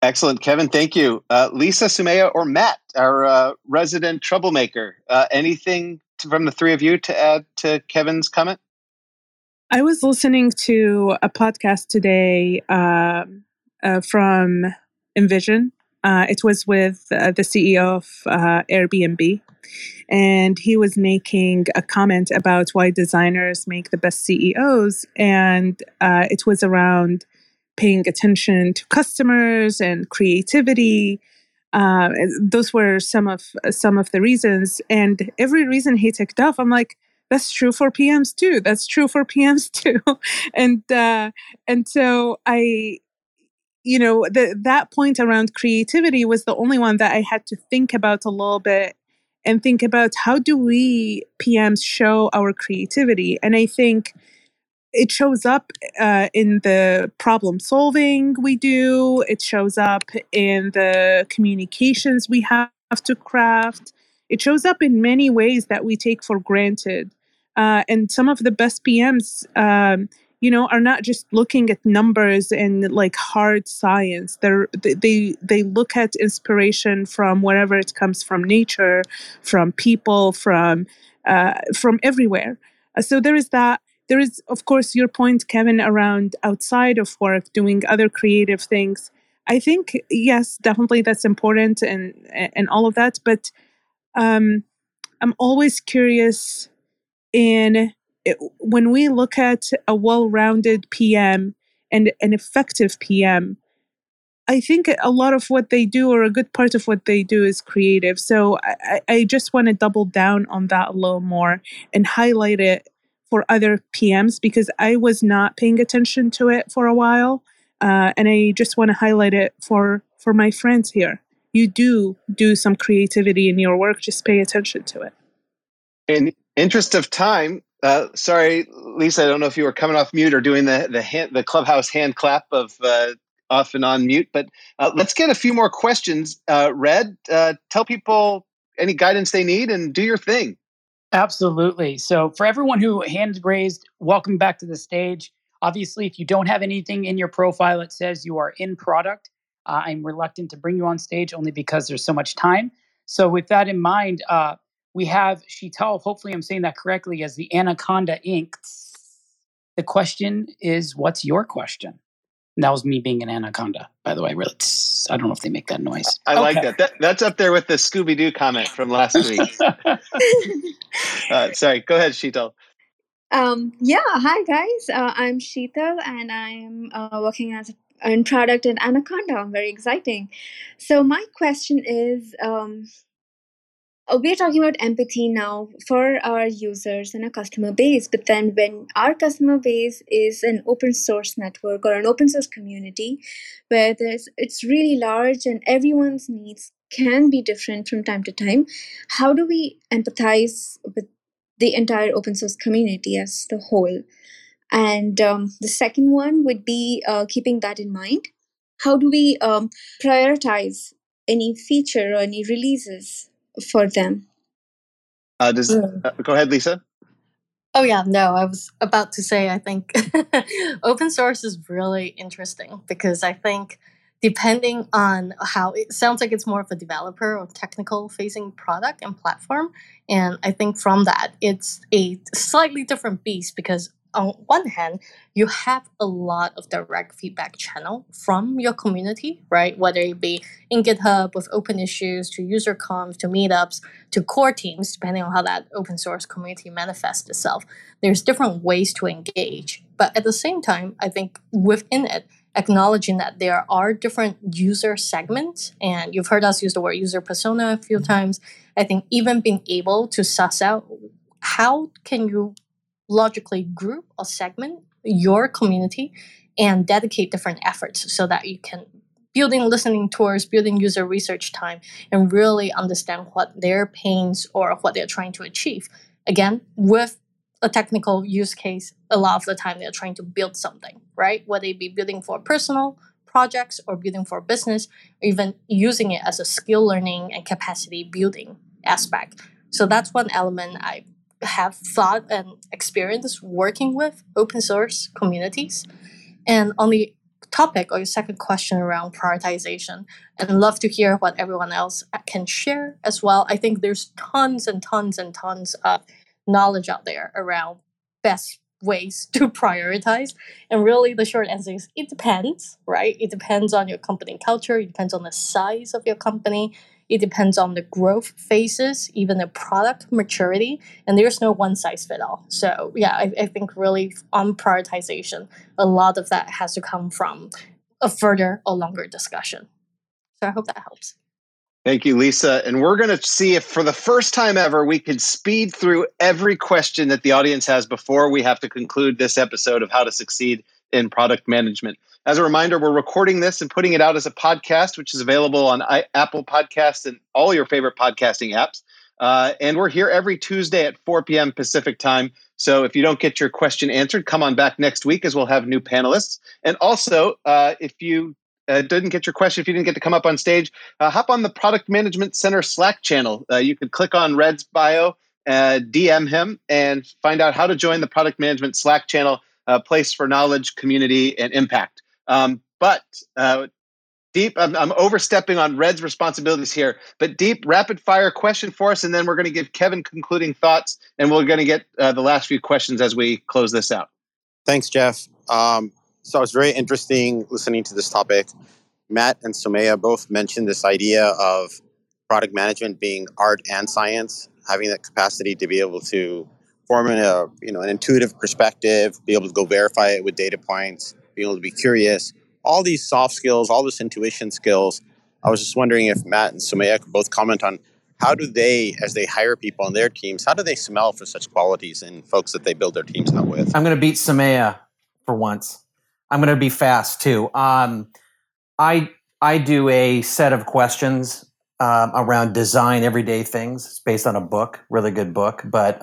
Excellent, Kevin. Thank you. Lisa, Samea, or Matt, our resident troublemaker. Anything from the three of you to add to Kevin's comment? I was listening to a podcast today from Envision. It was with the CEO of Airbnb, and he was making a comment about why designers make the best CEOs, and it was around paying attention to customers and creativity. Those were some of the reasons. And every reason he ticked off, I'm like, that's true for PMs too. That's true for PMs too. And so I, you know, that point around creativity was the only one that I had to think about a little bit and think about how do we PMs show our creativity? And I think it shows up in the problem solving we do. It shows up in the communications we have to craft. It shows up in many ways that we take for granted. And some of the best PMs, are not just looking at numbers and like hard science. They look at inspiration from wherever it comes from, nature, from people, from everywhere. So there is that. There is, of course, your point, Kevin, around outside of work, doing other creative things. I think, yes, definitely that's important and all of that. But I'm always curious when we look at a well-rounded PM and an effective PM, I think a lot of what they do or a good part of what they do is creative. So I just want to double down on that a little more and highlight it for other PMs, because I was not paying attention to it for a while. And I just want to highlight it for my friends here. You do some creativity in your work, just pay attention to it. In interest of time, sorry, Lisa, I don't know if you were coming off mute or doing the Clubhouse hand clap of off and on mute, but let's get a few more questions. Red, tell people any guidance they need and do your thing. Absolutely. So for everyone who hand raised, welcome back to the stage. Obviously, if you don't have anything in your profile that says you are in product, I'm reluctant to bring you on stage only because there's so much time. So with that in mind, we have Sheetal, hopefully I'm saying that correctly, as the Anaconda Inc. The question is, what's your question? And that was me being an anaconda, by the way. Really, I don't know if they make that noise. I like that. That's up there with the Scooby-Doo comment from last week. Sorry, go ahead, Sheetal. Hi, guys. I'm Sheetal, and I'm working as in product at Anaconda. Very exciting. So my question is, we're talking about empathy now for our users and our customer base, but then when our customer base is an open source network or an open source community where it's really large and everyone's needs can be different from time to time, how do we empathize with the entire open source community as the whole? And the second one would be keeping that in mind. How do we prioritize any feature or any releases for them? Go ahead, Lisa. Oh, yeah. No, I was about to say, I think open source is really interesting because I think depending on how it sounds like it's more of a developer or technical facing product and platform. And I think from that, it's a slightly different beast because on one hand, you have a lot of direct feedback channel from your community, right? Whether it be in GitHub with open issues to UserConf, to meetups, to core teams, depending on how that open source community manifests itself. There's different ways to engage. But at the same time, I think within it, acknowledging that there are different user segments, and you've heard us use the word user persona a few times. I think even being able to suss out how can you logically group or segment your community and dedicate different efforts so that you can building listening tours, building user research time, and really understand what their pains or what they're trying to achieve. Again, with a technical use case, a lot of the time they're trying to build something, right? Whether it be building for personal projects or building for business, or even using it as a skill learning and capacity building aspect. So that's one element I have thought and experience working with open source communities. And on the topic or your second question around prioritization, I'd love to hear what everyone else can share as well. I think there's tons and tons and tons of knowledge out there around best ways to prioritize. And really the short answer is it depends, right? It depends on your company culture. It depends on the size of your company. It depends on the growth phases, even the product maturity, and there's no one size fit all. So yeah, I think really on prioritization, a lot of that has to come from a further or longer discussion. So I hope that helps. Thank you, Lisa. And we're going to see if for the first time ever, we could speed through every question that the audience has before we have to conclude this episode of How to Succeed in Product Management. As a reminder, we're recording this and putting it out as a podcast, which is available on Apple Podcasts and all your favorite podcasting apps. And we're here every Tuesday at 4 p.m. Pacific time. So if you don't get your question answered, come on back next week as we'll have new panelists. And also, if you didn't get your question, if you didn't get to come up on stage, hop on the Product Management Center Slack channel. You can click on Red's bio, DM him, and find out how to join the Product Management Slack channel, a place for knowledge, community, and impact. I'm overstepping on Red's responsibilities here, but Deep, rapid fire question for us, and then we're going to give Kevin concluding thoughts, and we're going to get the last few questions as we close this out. Thanks, Jeff. So it's very interesting listening to this topic. Matt and Samea both mentioned this idea of product management being art and science, having that capacity to be able to form an intuitive perspective, be able to go verify it with data points, being able to be curious, all these soft skills, all this intuition skills. I was just wondering if Matt and Samea could both comment on how do they, as they hire people on their teams, how do they smell for such qualities in folks that they build their teams out with? I'm going to beat Samea for once. I'm going to be fast too. I do a set of questions around design everyday things. It's based on a book, really good book, but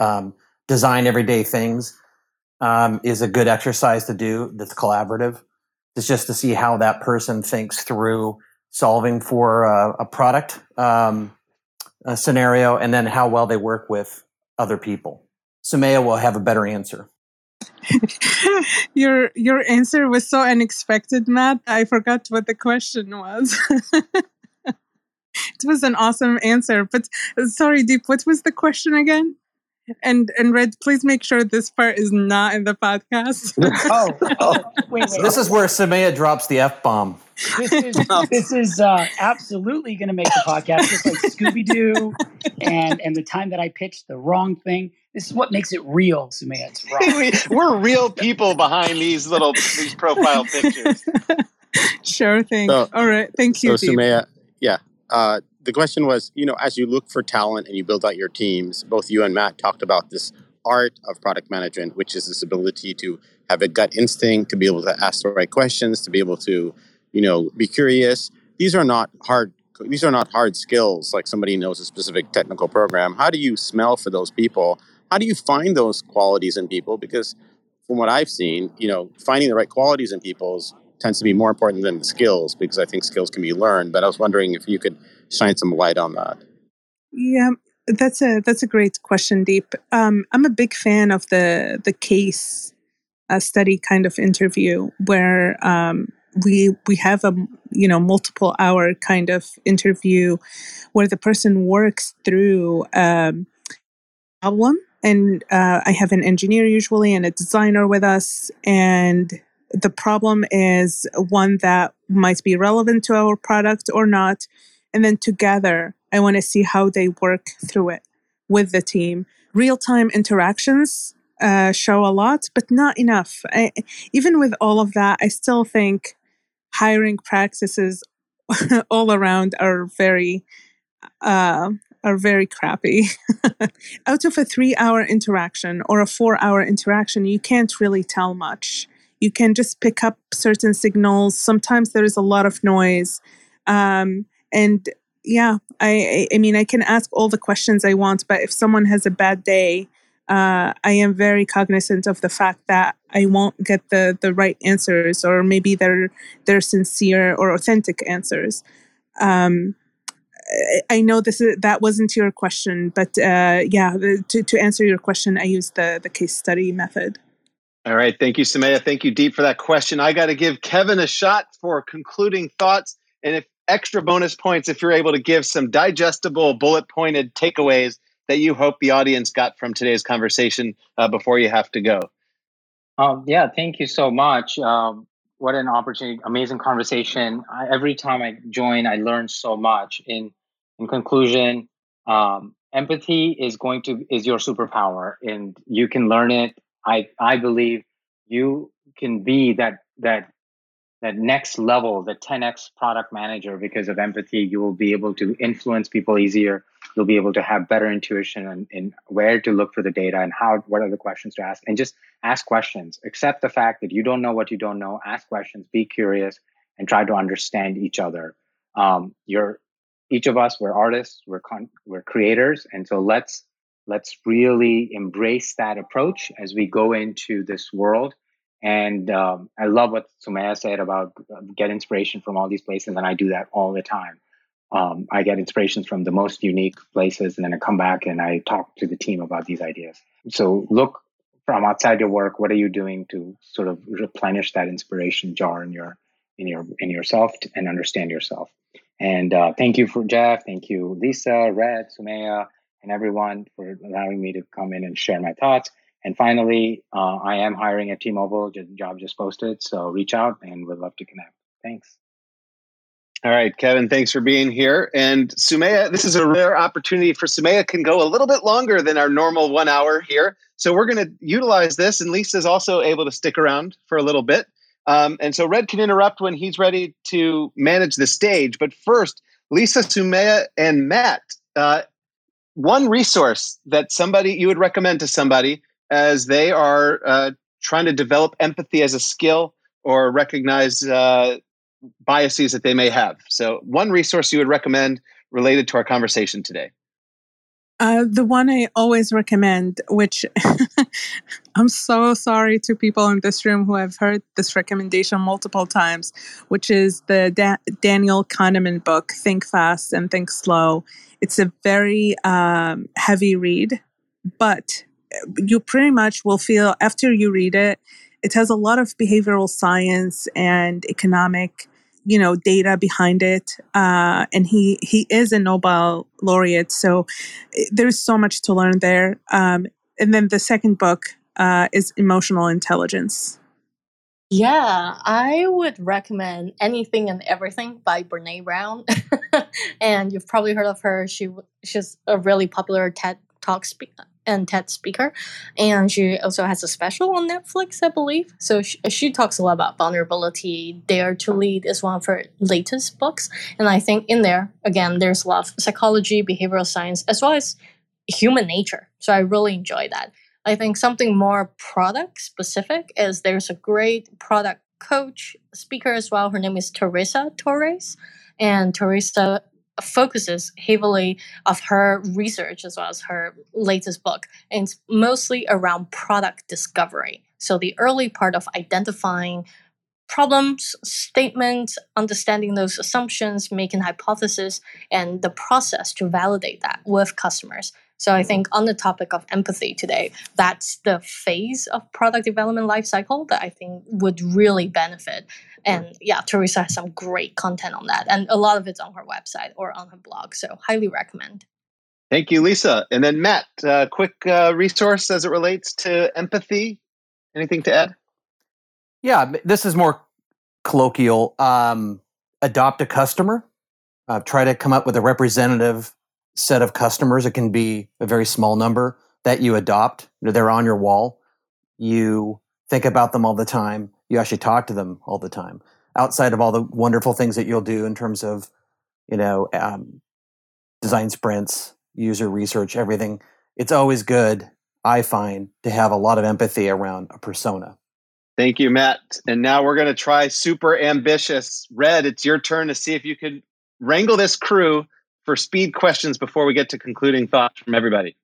design everyday things. Is a good exercise to do that's collaborative. It's just to see how that person thinks through solving for a product a scenario and then how well they work with other people. Samea will have a better answer. Your answer was so unexpected, Matt. I forgot what the question was. It was an awesome answer. But sorry, Deep, what was the question again? And Red, please make sure this part is not in the podcast. Wait. This is where Samea drops the F-bomb. This is absolutely going to make the podcast just like Scooby-Doo and the time that I pitched the wrong thing. This is what makes it real, Samea. It's wrong. We're real people behind these profile pictures. Sure thing. So, all right. Thank you, Steve. So Samea, yeah. The question was, as you look for talent and you build out your teams, both you and Matt talked about this art of product management, which is this ability to have a gut instinct, to be able to ask the right questions, to be able to, be curious. These are not hard skills, like somebody knows a specific technical program. How do you smell for those people? How do you find those qualities in people? Because from what I've seen, finding the right qualities in people tends to be more important than the skills, because I think skills can be learned. But I was wondering if you could shine some light on that. Yeah, That's a great question, Deep. I'm a big fan of the case study kind of interview where we have a multiple hour kind of interview where the person works through a problem. And I have an engineer usually and a designer with us. And the problem is one that might be relevant to our product or not. And then together, I want to see how they work through it with the team. Real-time interactions show a lot, but not enough. Even with all of that, I still think hiring practices all around are very crappy. Out of a 3-hour interaction or a 4-hour interaction, you can't really tell much. You can just pick up certain signals. Sometimes there is a lot of noise. And yeah, I mean, I can ask all the questions I want, but if someone has a bad day, I am very cognizant of the fact that I won't get the right answers, or maybe they're sincere or authentic answers. I know that wasn't your question, but yeah, to answer your question, I use the case study method. All right. Thank you, Samea. Thank you, Deep, for that question. I got to give Kevin a shot for concluding thoughts, and if extra bonus points if you're able to give some digestible, bullet-pointed takeaways that you hope the audience got from today's conversation before you have to go. Yeah, thank you so much. What an opportunity, amazing conversation. Every time I join, I learn so much. In conclusion, empathy is your superpower, and you can learn it. I believe you can be that next level, the 10X product manager, because of empathy. You will be able to influence people easier. You'll be able to have better intuition in where to look for the data and what are the questions to ask. And just ask questions. Accept the fact that you don't know what you don't know. Ask questions, be curious, and try to understand each other. Each of us, we're artists, we're creators. And so let's really embrace that approach as we go into this world. And I love what Samea said about get inspiration from all these places, and I do that all the time. I get inspirations from the most unique places, and then I come back and I talk to the team about these ideas. So look from outside your work. What are you doing to sort of replenish that inspiration jar in yourself and understand yourself? And thank you for Jeff. Thank you, Lisa, Red, Samea, and everyone for allowing me to come in and share my thoughts. And finally, I am hiring at T-Mobile. The job just posted, so reach out and we'd love to connect. Thanks. All right, Kevin, thanks for being here. And Samea, this is a rare opportunity for Samea can go a little bit longer than our normal 1 hour here. So we're going to utilize this, and Lisa's also able to stick around for a little bit. And so Red can interrupt when he's ready to manage the stage. But first, Lisa, Samea, and Matt, one resource that you would recommend to somebody as they are trying to develop empathy as a skill or recognize biases that they may have. So one resource you would recommend related to our conversation today. The one I always recommend, which I'm so sorry to people in this room who have heard this recommendation multiple times, which is the Daniel Kahneman book, Think Fast and Think Slow. It's a very heavy read, but you pretty much will feel after you read it, it has a lot of behavioral science and economic, data behind it. And he is a Nobel laureate. So there's so much to learn there. And then the second book is Emotional Intelligence. Yeah, I would recommend Anything and Everything by Brené Brown. And you've probably heard of her. She's a really popular TED Talk speaker. And TED speaker, and she also has a special on Netflix, I believe. So she talks a lot about vulnerability. Dare to Lead is one of her latest books, and I think in there, again, there's a lot of psychology, behavioral science, as well as human nature. So I really enjoy that. I think something more product specific is there's a great product coach speaker as well. Her name is Teresa Torres, and Teresa focuses heavily of her research as well as her latest book, and it's mostly around product discovery. So the early part of identifying problems, statements, understanding those assumptions, making hypotheses, and the process to validate that with customers. So I think on the topic of empathy today, that's the phase of product development lifecycle that I think would really benefit. And yeah, Teresa has some great content on that. And a lot of it's on her website or on her blog. So highly recommend. Thank you, Lisa. And then Matt, quick resource as it relates to empathy. Anything to add? Yeah, this is more colloquial. Adopt a customer. Try to come up with a representative set of customers. It can be a very small number that you adopt. They're on your wall. You think about them all the time. You actually talk to them all the time. Outside of all the wonderful things that you'll do in terms of, design sprints, user research, everything, it's always good, I find, to have a lot of empathy around a persona. Thank you, Matt. And now we're going to try super ambitious. Red, it's your turn to see if you can wrangle this crew for speed questions before we get to concluding thoughts from everybody.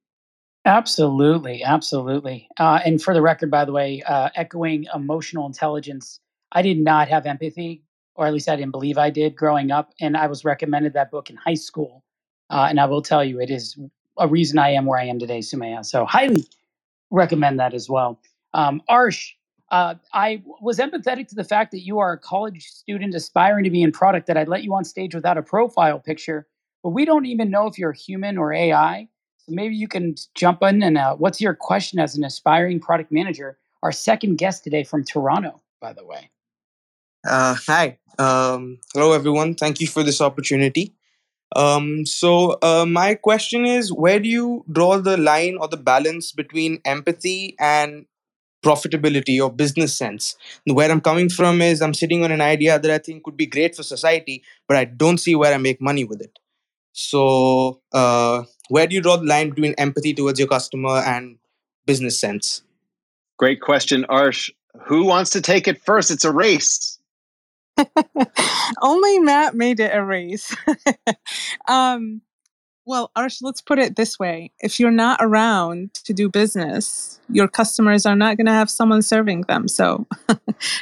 Absolutely. And for the record, by the way, echoing emotional intelligence, I did not have empathy, or at least I didn't believe I did growing up. And I was recommended that book in high school. And I will tell you, it is a reason I am where I am today, Samea. So highly recommend that as well. Arsh, I was empathetic to the fact that you are a college student aspiring to be in product, that I'd let you on stage without a profile picture. But we don't even know if you're human or AI. So maybe you can jump in and what's your question as an aspiring product manager? Our second guest today from Toronto, by the way. Hi. Hello, everyone. Thank you for this opportunity. So my question is, where do you draw the line or the balance between empathy and profitability or business sense? Where I'm coming from is I'm sitting on an idea that I think could be great for society, but I don't see where I make money with it. So where do you draw the line between empathy towards your customer and business sense? Great question, Arsh. Who wants to take it first? It's a race. Only Matt made it a race. Well, Arsh, let's put it this way. If you're not around to do business, your customers are not going to have someone serving them. So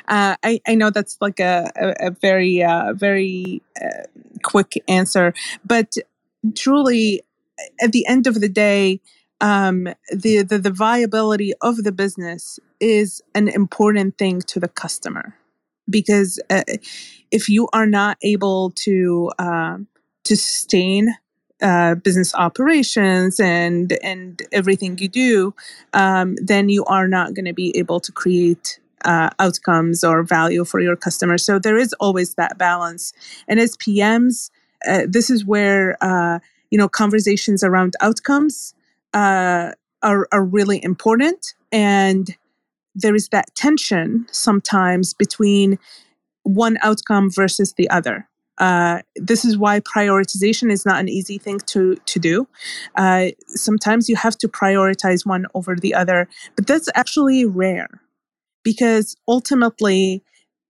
I know that's like a very, very quick answer. But truly, at the end of the day, the viability of the business is an important thing to the customer. Because if you are not able to sustain business operations and everything you do, then you are not going to be able to create outcomes or value for your customers. So there is always that balance. And as PMs, this is where conversations around outcomes are really important. And there is that tension sometimes between one outcome versus the other. This is why prioritization is not an easy thing to do. Sometimes you have to prioritize one over the other, but that's actually rare because ultimately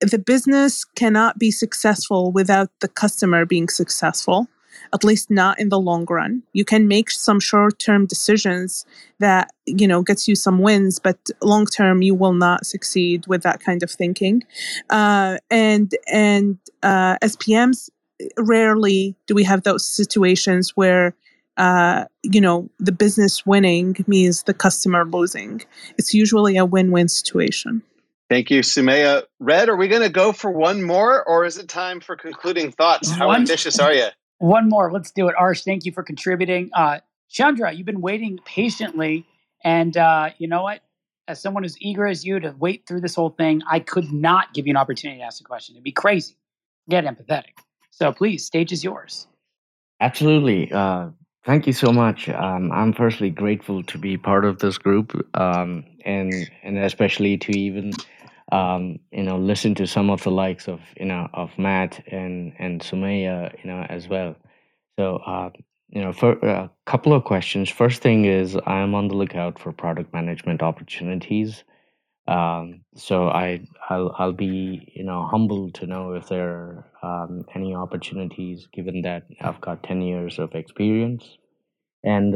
the business cannot be successful without the customer being successful, at least not in the long run. You can make some short-term decisions that, gets you some wins, but long-term you will not succeed with that kind of thinking. And as PMs, rarely do we have those situations where, the business winning means the customer losing. It's usually a win-win situation. Thank you, Samea. Red, are we going to go for one more, or is it time for concluding thoughts? How ambitious are you? One more. Let's do it. Arsh, thank you for contributing. Chandra, you've been waiting patiently. And you know what? As someone as eager as you to wait through this whole thing, I could not give you an opportunity to ask a question. It'd be crazy. Get empathetic. So please, stage is yours. Absolutely. Thank you so much. I'm firstly grateful to be part of this group and especially to even listen to some of the likes of, of Matt and Samea, as well. So, for a couple of questions. First thing is I'm on the lookout for product management opportunities. So I'll be, humbled to know if there are any opportunities given that I've got 10 years of experience. And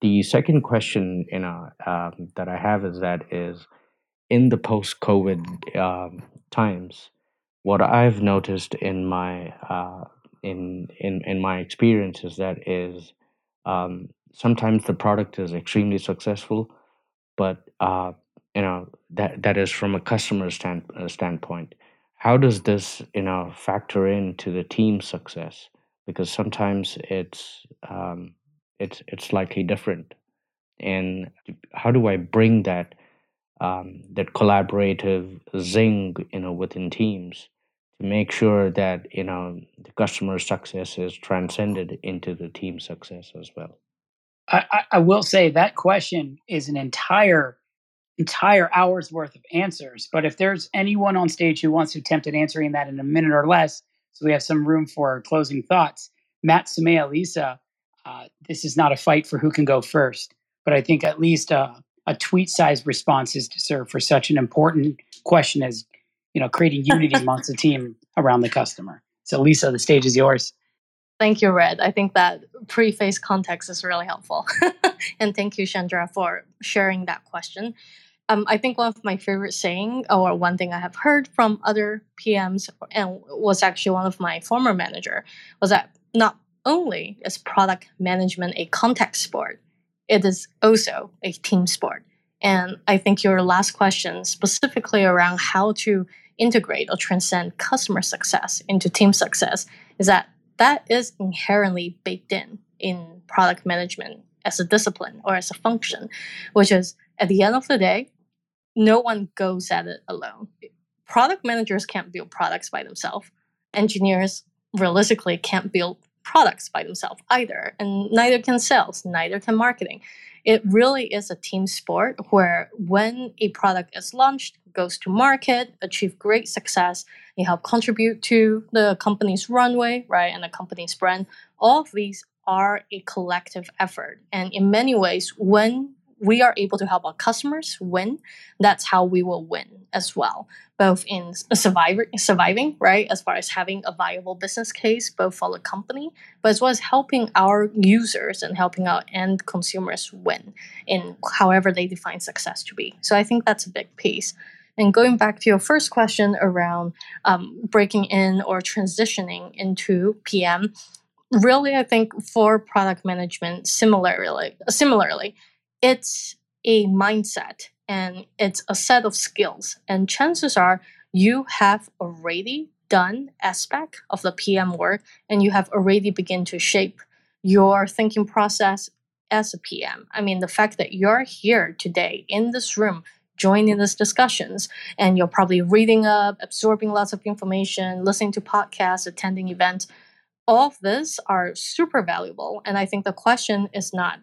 the second question, that I have is in the post-COVID times. What I've noticed in my experience is that sometimes the product is extremely successful, but that is from a customer standpoint. How does this factor into the team's success? Because sometimes it's slightly different. And how do I bring that collaborative zing within teams to make sure that the customer success is transcended into the team success as well? I will say that question is an entire hour's worth of answers. But if there's anyone on stage who wants to attempt at answering that in a minute or less, so we have some room for closing thoughts, Matt, Samea, Lisa, this is not a fight for who can go first. But I think at least a tweet-sized response is to serve for such an important question as creating unity amongst the team around the customer. So Lisa, the stage is yours. Thank you, Red. I think that preface context is really helpful. And thank you, Chandra, for sharing that question. I think one of my favorite saying, or one thing I have heard from other PMs, and was actually one of my former manager, was that not only is product management a contact sport, it is also a team sport. And I think your last question specifically around how to integrate or transcend customer success into team success is that is inherently baked in product management as a discipline or as a function, which is at the end of the day, no one goes at it alone. Product managers can't build products by themselves. Engineers realistically can't build products by themselves either, and neither can sales, neither can marketing. It really is a team sport where when a product is launched, goes to market, achieve great success, you help contribute to the company's runway, right, and the company's brand. All of these are a collective effort. And in many ways, when we are able to help our customers win, that's how we will win as well, both in surviving, right, as far as having a viable business case, both for the company, but as well as helping our users and helping our end consumers win in however they define success to be. So I think that's a big piece. And going back to your first question around breaking in or transitioning into PM, really, I think for product management, similarly, it's a mindset and it's a set of skills. And chances are you have already done aspect of the PM work and you have already begun to shape your thinking process as a PM. I mean, the fact that you're here today in this room, joining these discussions, and you're probably reading up, absorbing lots of information, listening to podcasts, attending events, all of this are super valuable. And I think the question is not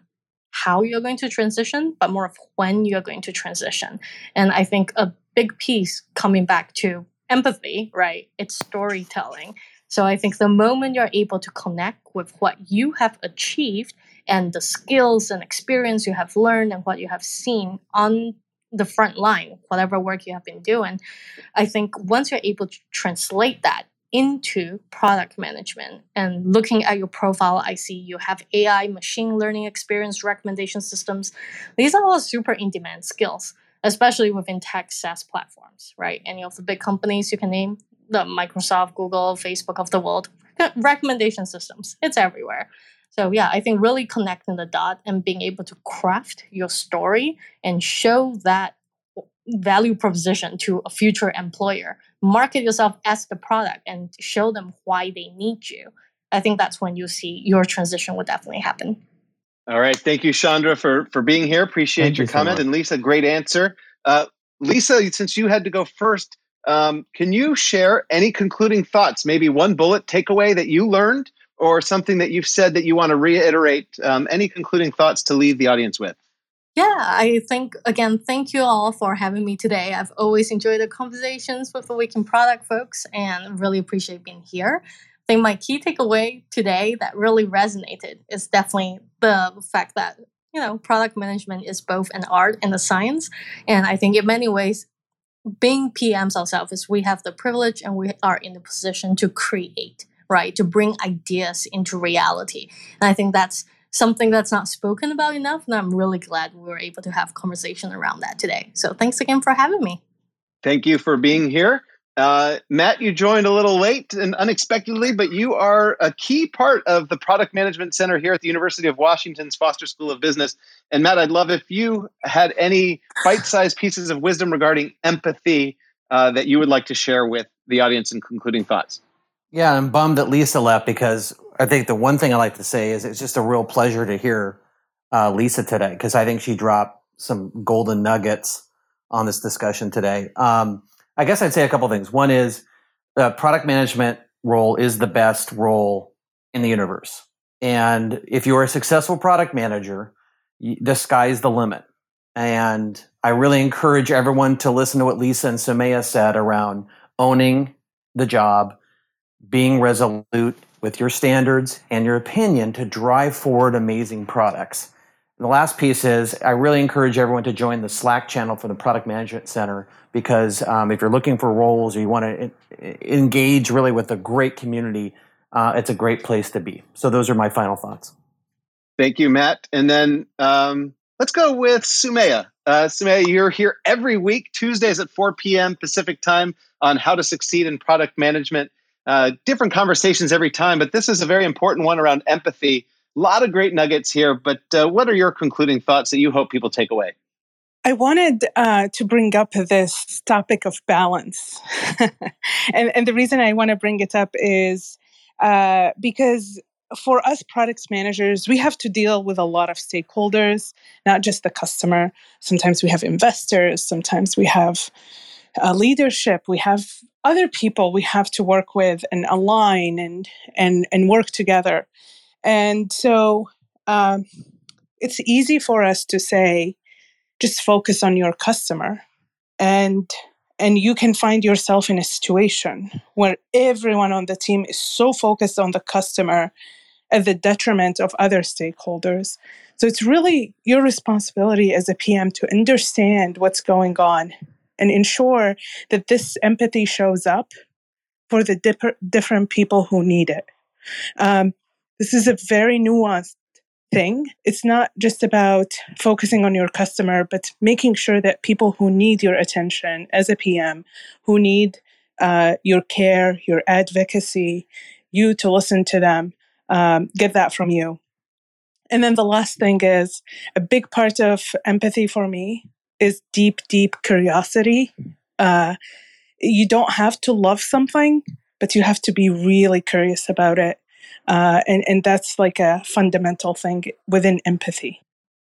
how you're going to transition, but more of when you're going to transition. And I think a big piece coming back to empathy, right? It's storytelling. So I think the moment you're able to connect with what you have achieved and the skills and experience you have learned and what you have seen on the front line, whatever work you have been doing, I think once you're able to translate that into product management and looking at your profile, I see you have AI, machine learning experience, recommendation systems. These are all super in-demand skills, especially within tech SaaS platforms, right? Any of the big companies you can name, the Microsoft, Google, Facebook of the world, recommendation systems, it's everywhere. So yeah, I think really connecting the dot and being able to craft your story and show that value proposition to a future employer. Market yourself as the product and show them why they need you. I think that's when you see your transition will definitely happen. All right. Thank you, Chandra, for being here. Appreciate your comment. And Lisa, great answer. Lisa, since you had to go first, can you share any concluding thoughts? Maybe one bullet takeaway that you learned or something that you've said that you want to reiterate? Any concluding thoughts to leave the audience with? Yeah, I think, again, thank you all for having me today. I've always enjoyed the conversations with the Week in Product folks and really appreciate being here. I think my key takeaway today that really resonated is definitely the fact that, product management is both an art and a science. And I think in many ways, being PMs ourselves is we have the privilege and we are in the position to create, right? To bring ideas into reality. And I think that's something that's not spoken about enough, and I'm really glad we were able to have conversation around that today. So thanks again for having me. Thank you for being here. Matt, you joined a little late and unexpectedly, but you are a key part of the product management center here at the University of Washington's Foster School of Business. And Matt, I'd love if you had any bite-sized pieces of wisdom regarding empathy that you would like to share with the audience in concluding thoughts. Yeah, I'm bummed that Lisa left, because I think the one thing I like to say is it's just a real pleasure to hear Lisa today, because I think she dropped some golden nuggets on this discussion today. I guess I'd say a couple things. One is the product management role is the best role in the universe. And if you're a successful product manager, the sky's the limit. And I really encourage everyone to listen to what Lisa and Samea said around owning the job, being resolute with your standards and your opinion to drive forward amazing products. And the last piece is I really encourage everyone to join the Slack channel for the Product Management Center, because if you're looking for roles or you want to engage really with a great community, it's a great place to be. So those are my final thoughts. Thank you, Matt. And then let's go with Samea. Samea, you're here every week, Tuesdays at 4 p.m. Pacific time, on how to succeed in product management. Different conversations every time, but this is a very important one around empathy. A lot of great nuggets here, but what are your concluding thoughts that you hope people take away? I wanted to bring up this topic of balance. and the reason I want to bring it up is because for us product managers, we have to deal with a lot of stakeholders, not just the customer. Sometimes we have investors, sometimes we have leadership, we have other people we have to work with and align and work together. And so it's easy for us to say, just focus on your customer. And you can find yourself in a situation where everyone on the team is so focused on the customer at the detriment of other stakeholders. So it's really your responsibility as a PM to understand what's going on and ensure that this empathy shows up for the different people who need it. This is a very nuanced thing. It's not just about focusing on your customer, but making sure that people who need your attention as a PM, who need your care, your advocacy, you to listen to them, get that from you. And then the last thing is a big part of empathy for me is deep, deep curiosity. You don't have to love something, but you have to be really curious about it. And that's like a fundamental thing within empathy.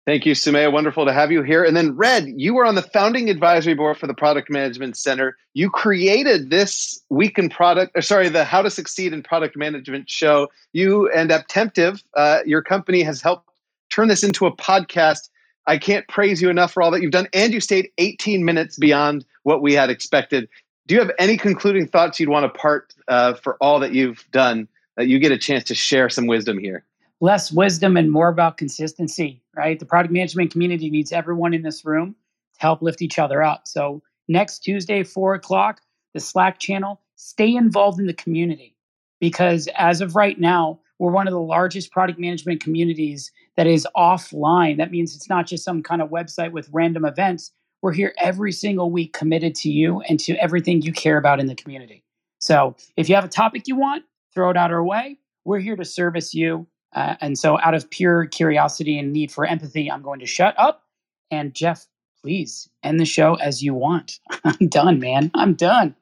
Thank you, Samea. Wonderful to have you here. And then Red, you were on the founding advisory board for the Product Management Center. You created this week in the How to Succeed in Product Management show. You and Apptentive, your company has helped turn this into a podcast. I can't praise you enough for all that you've done. And you stayed 18 minutes beyond what we had expected. Do you have any concluding thoughts you'd want to part for all that you've done? That you get a chance to share some wisdom here. Less wisdom and more about consistency, right? The product management community needs everyone in this room to help lift each other up. So next Tuesday, 4:00, the Slack channel, stay involved in the community, because as of right now, we're one of the largest product management communities that is offline. That means it's not just some kind of website with random events. We're here every single week committed to you and to everything you care about in the community. So if you have a topic you want, throw it out our way. We're here to service you. And so out of pure curiosity and need for empathy, I'm going to shut up. And Jeff, please end the show as you want. I'm done, man. I'm done.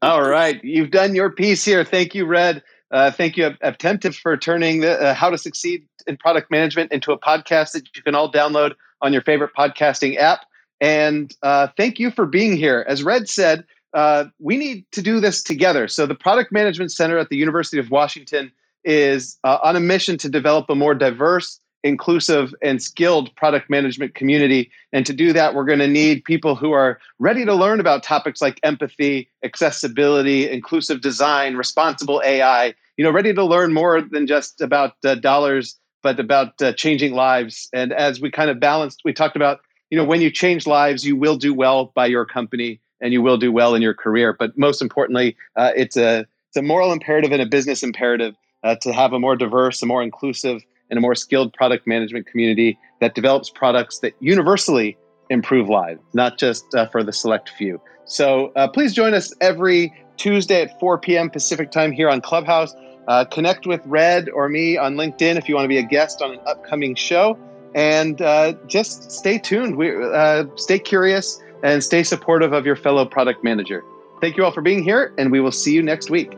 All right. You've done your piece here. Thank you, Red. Thank you, Apptentive, for turning the How to Succeed in Product Management into a podcast that you can all download on your favorite podcasting app. And thank you for being here. As Red said, we need to do this together. So the Product Management Center at the University of Washington is on a mission to develop a more diverse, inclusive, and skilled product management community. And to do that, we're going to need people who are ready to learn about topics like empathy, accessibility, inclusive design, responsible AI, ready to learn more than just about dollars, but about changing lives. And as we kind of balanced, we talked about, when you change lives, you will do well by your company. And you will do well in your career. But most importantly, it's a moral imperative and a business imperative to have a more diverse, a more inclusive, and a more skilled product management community that develops products that universally improve lives, not just for the select few. So please join us every Tuesday at 4 p.m. Pacific time here on Clubhouse. Connect with Red or me on LinkedIn if you want to be a guest on an upcoming show. And just stay tuned. Stay curious and stay supportive of your fellow product manager. Thank you all for being here, and we will see you next week.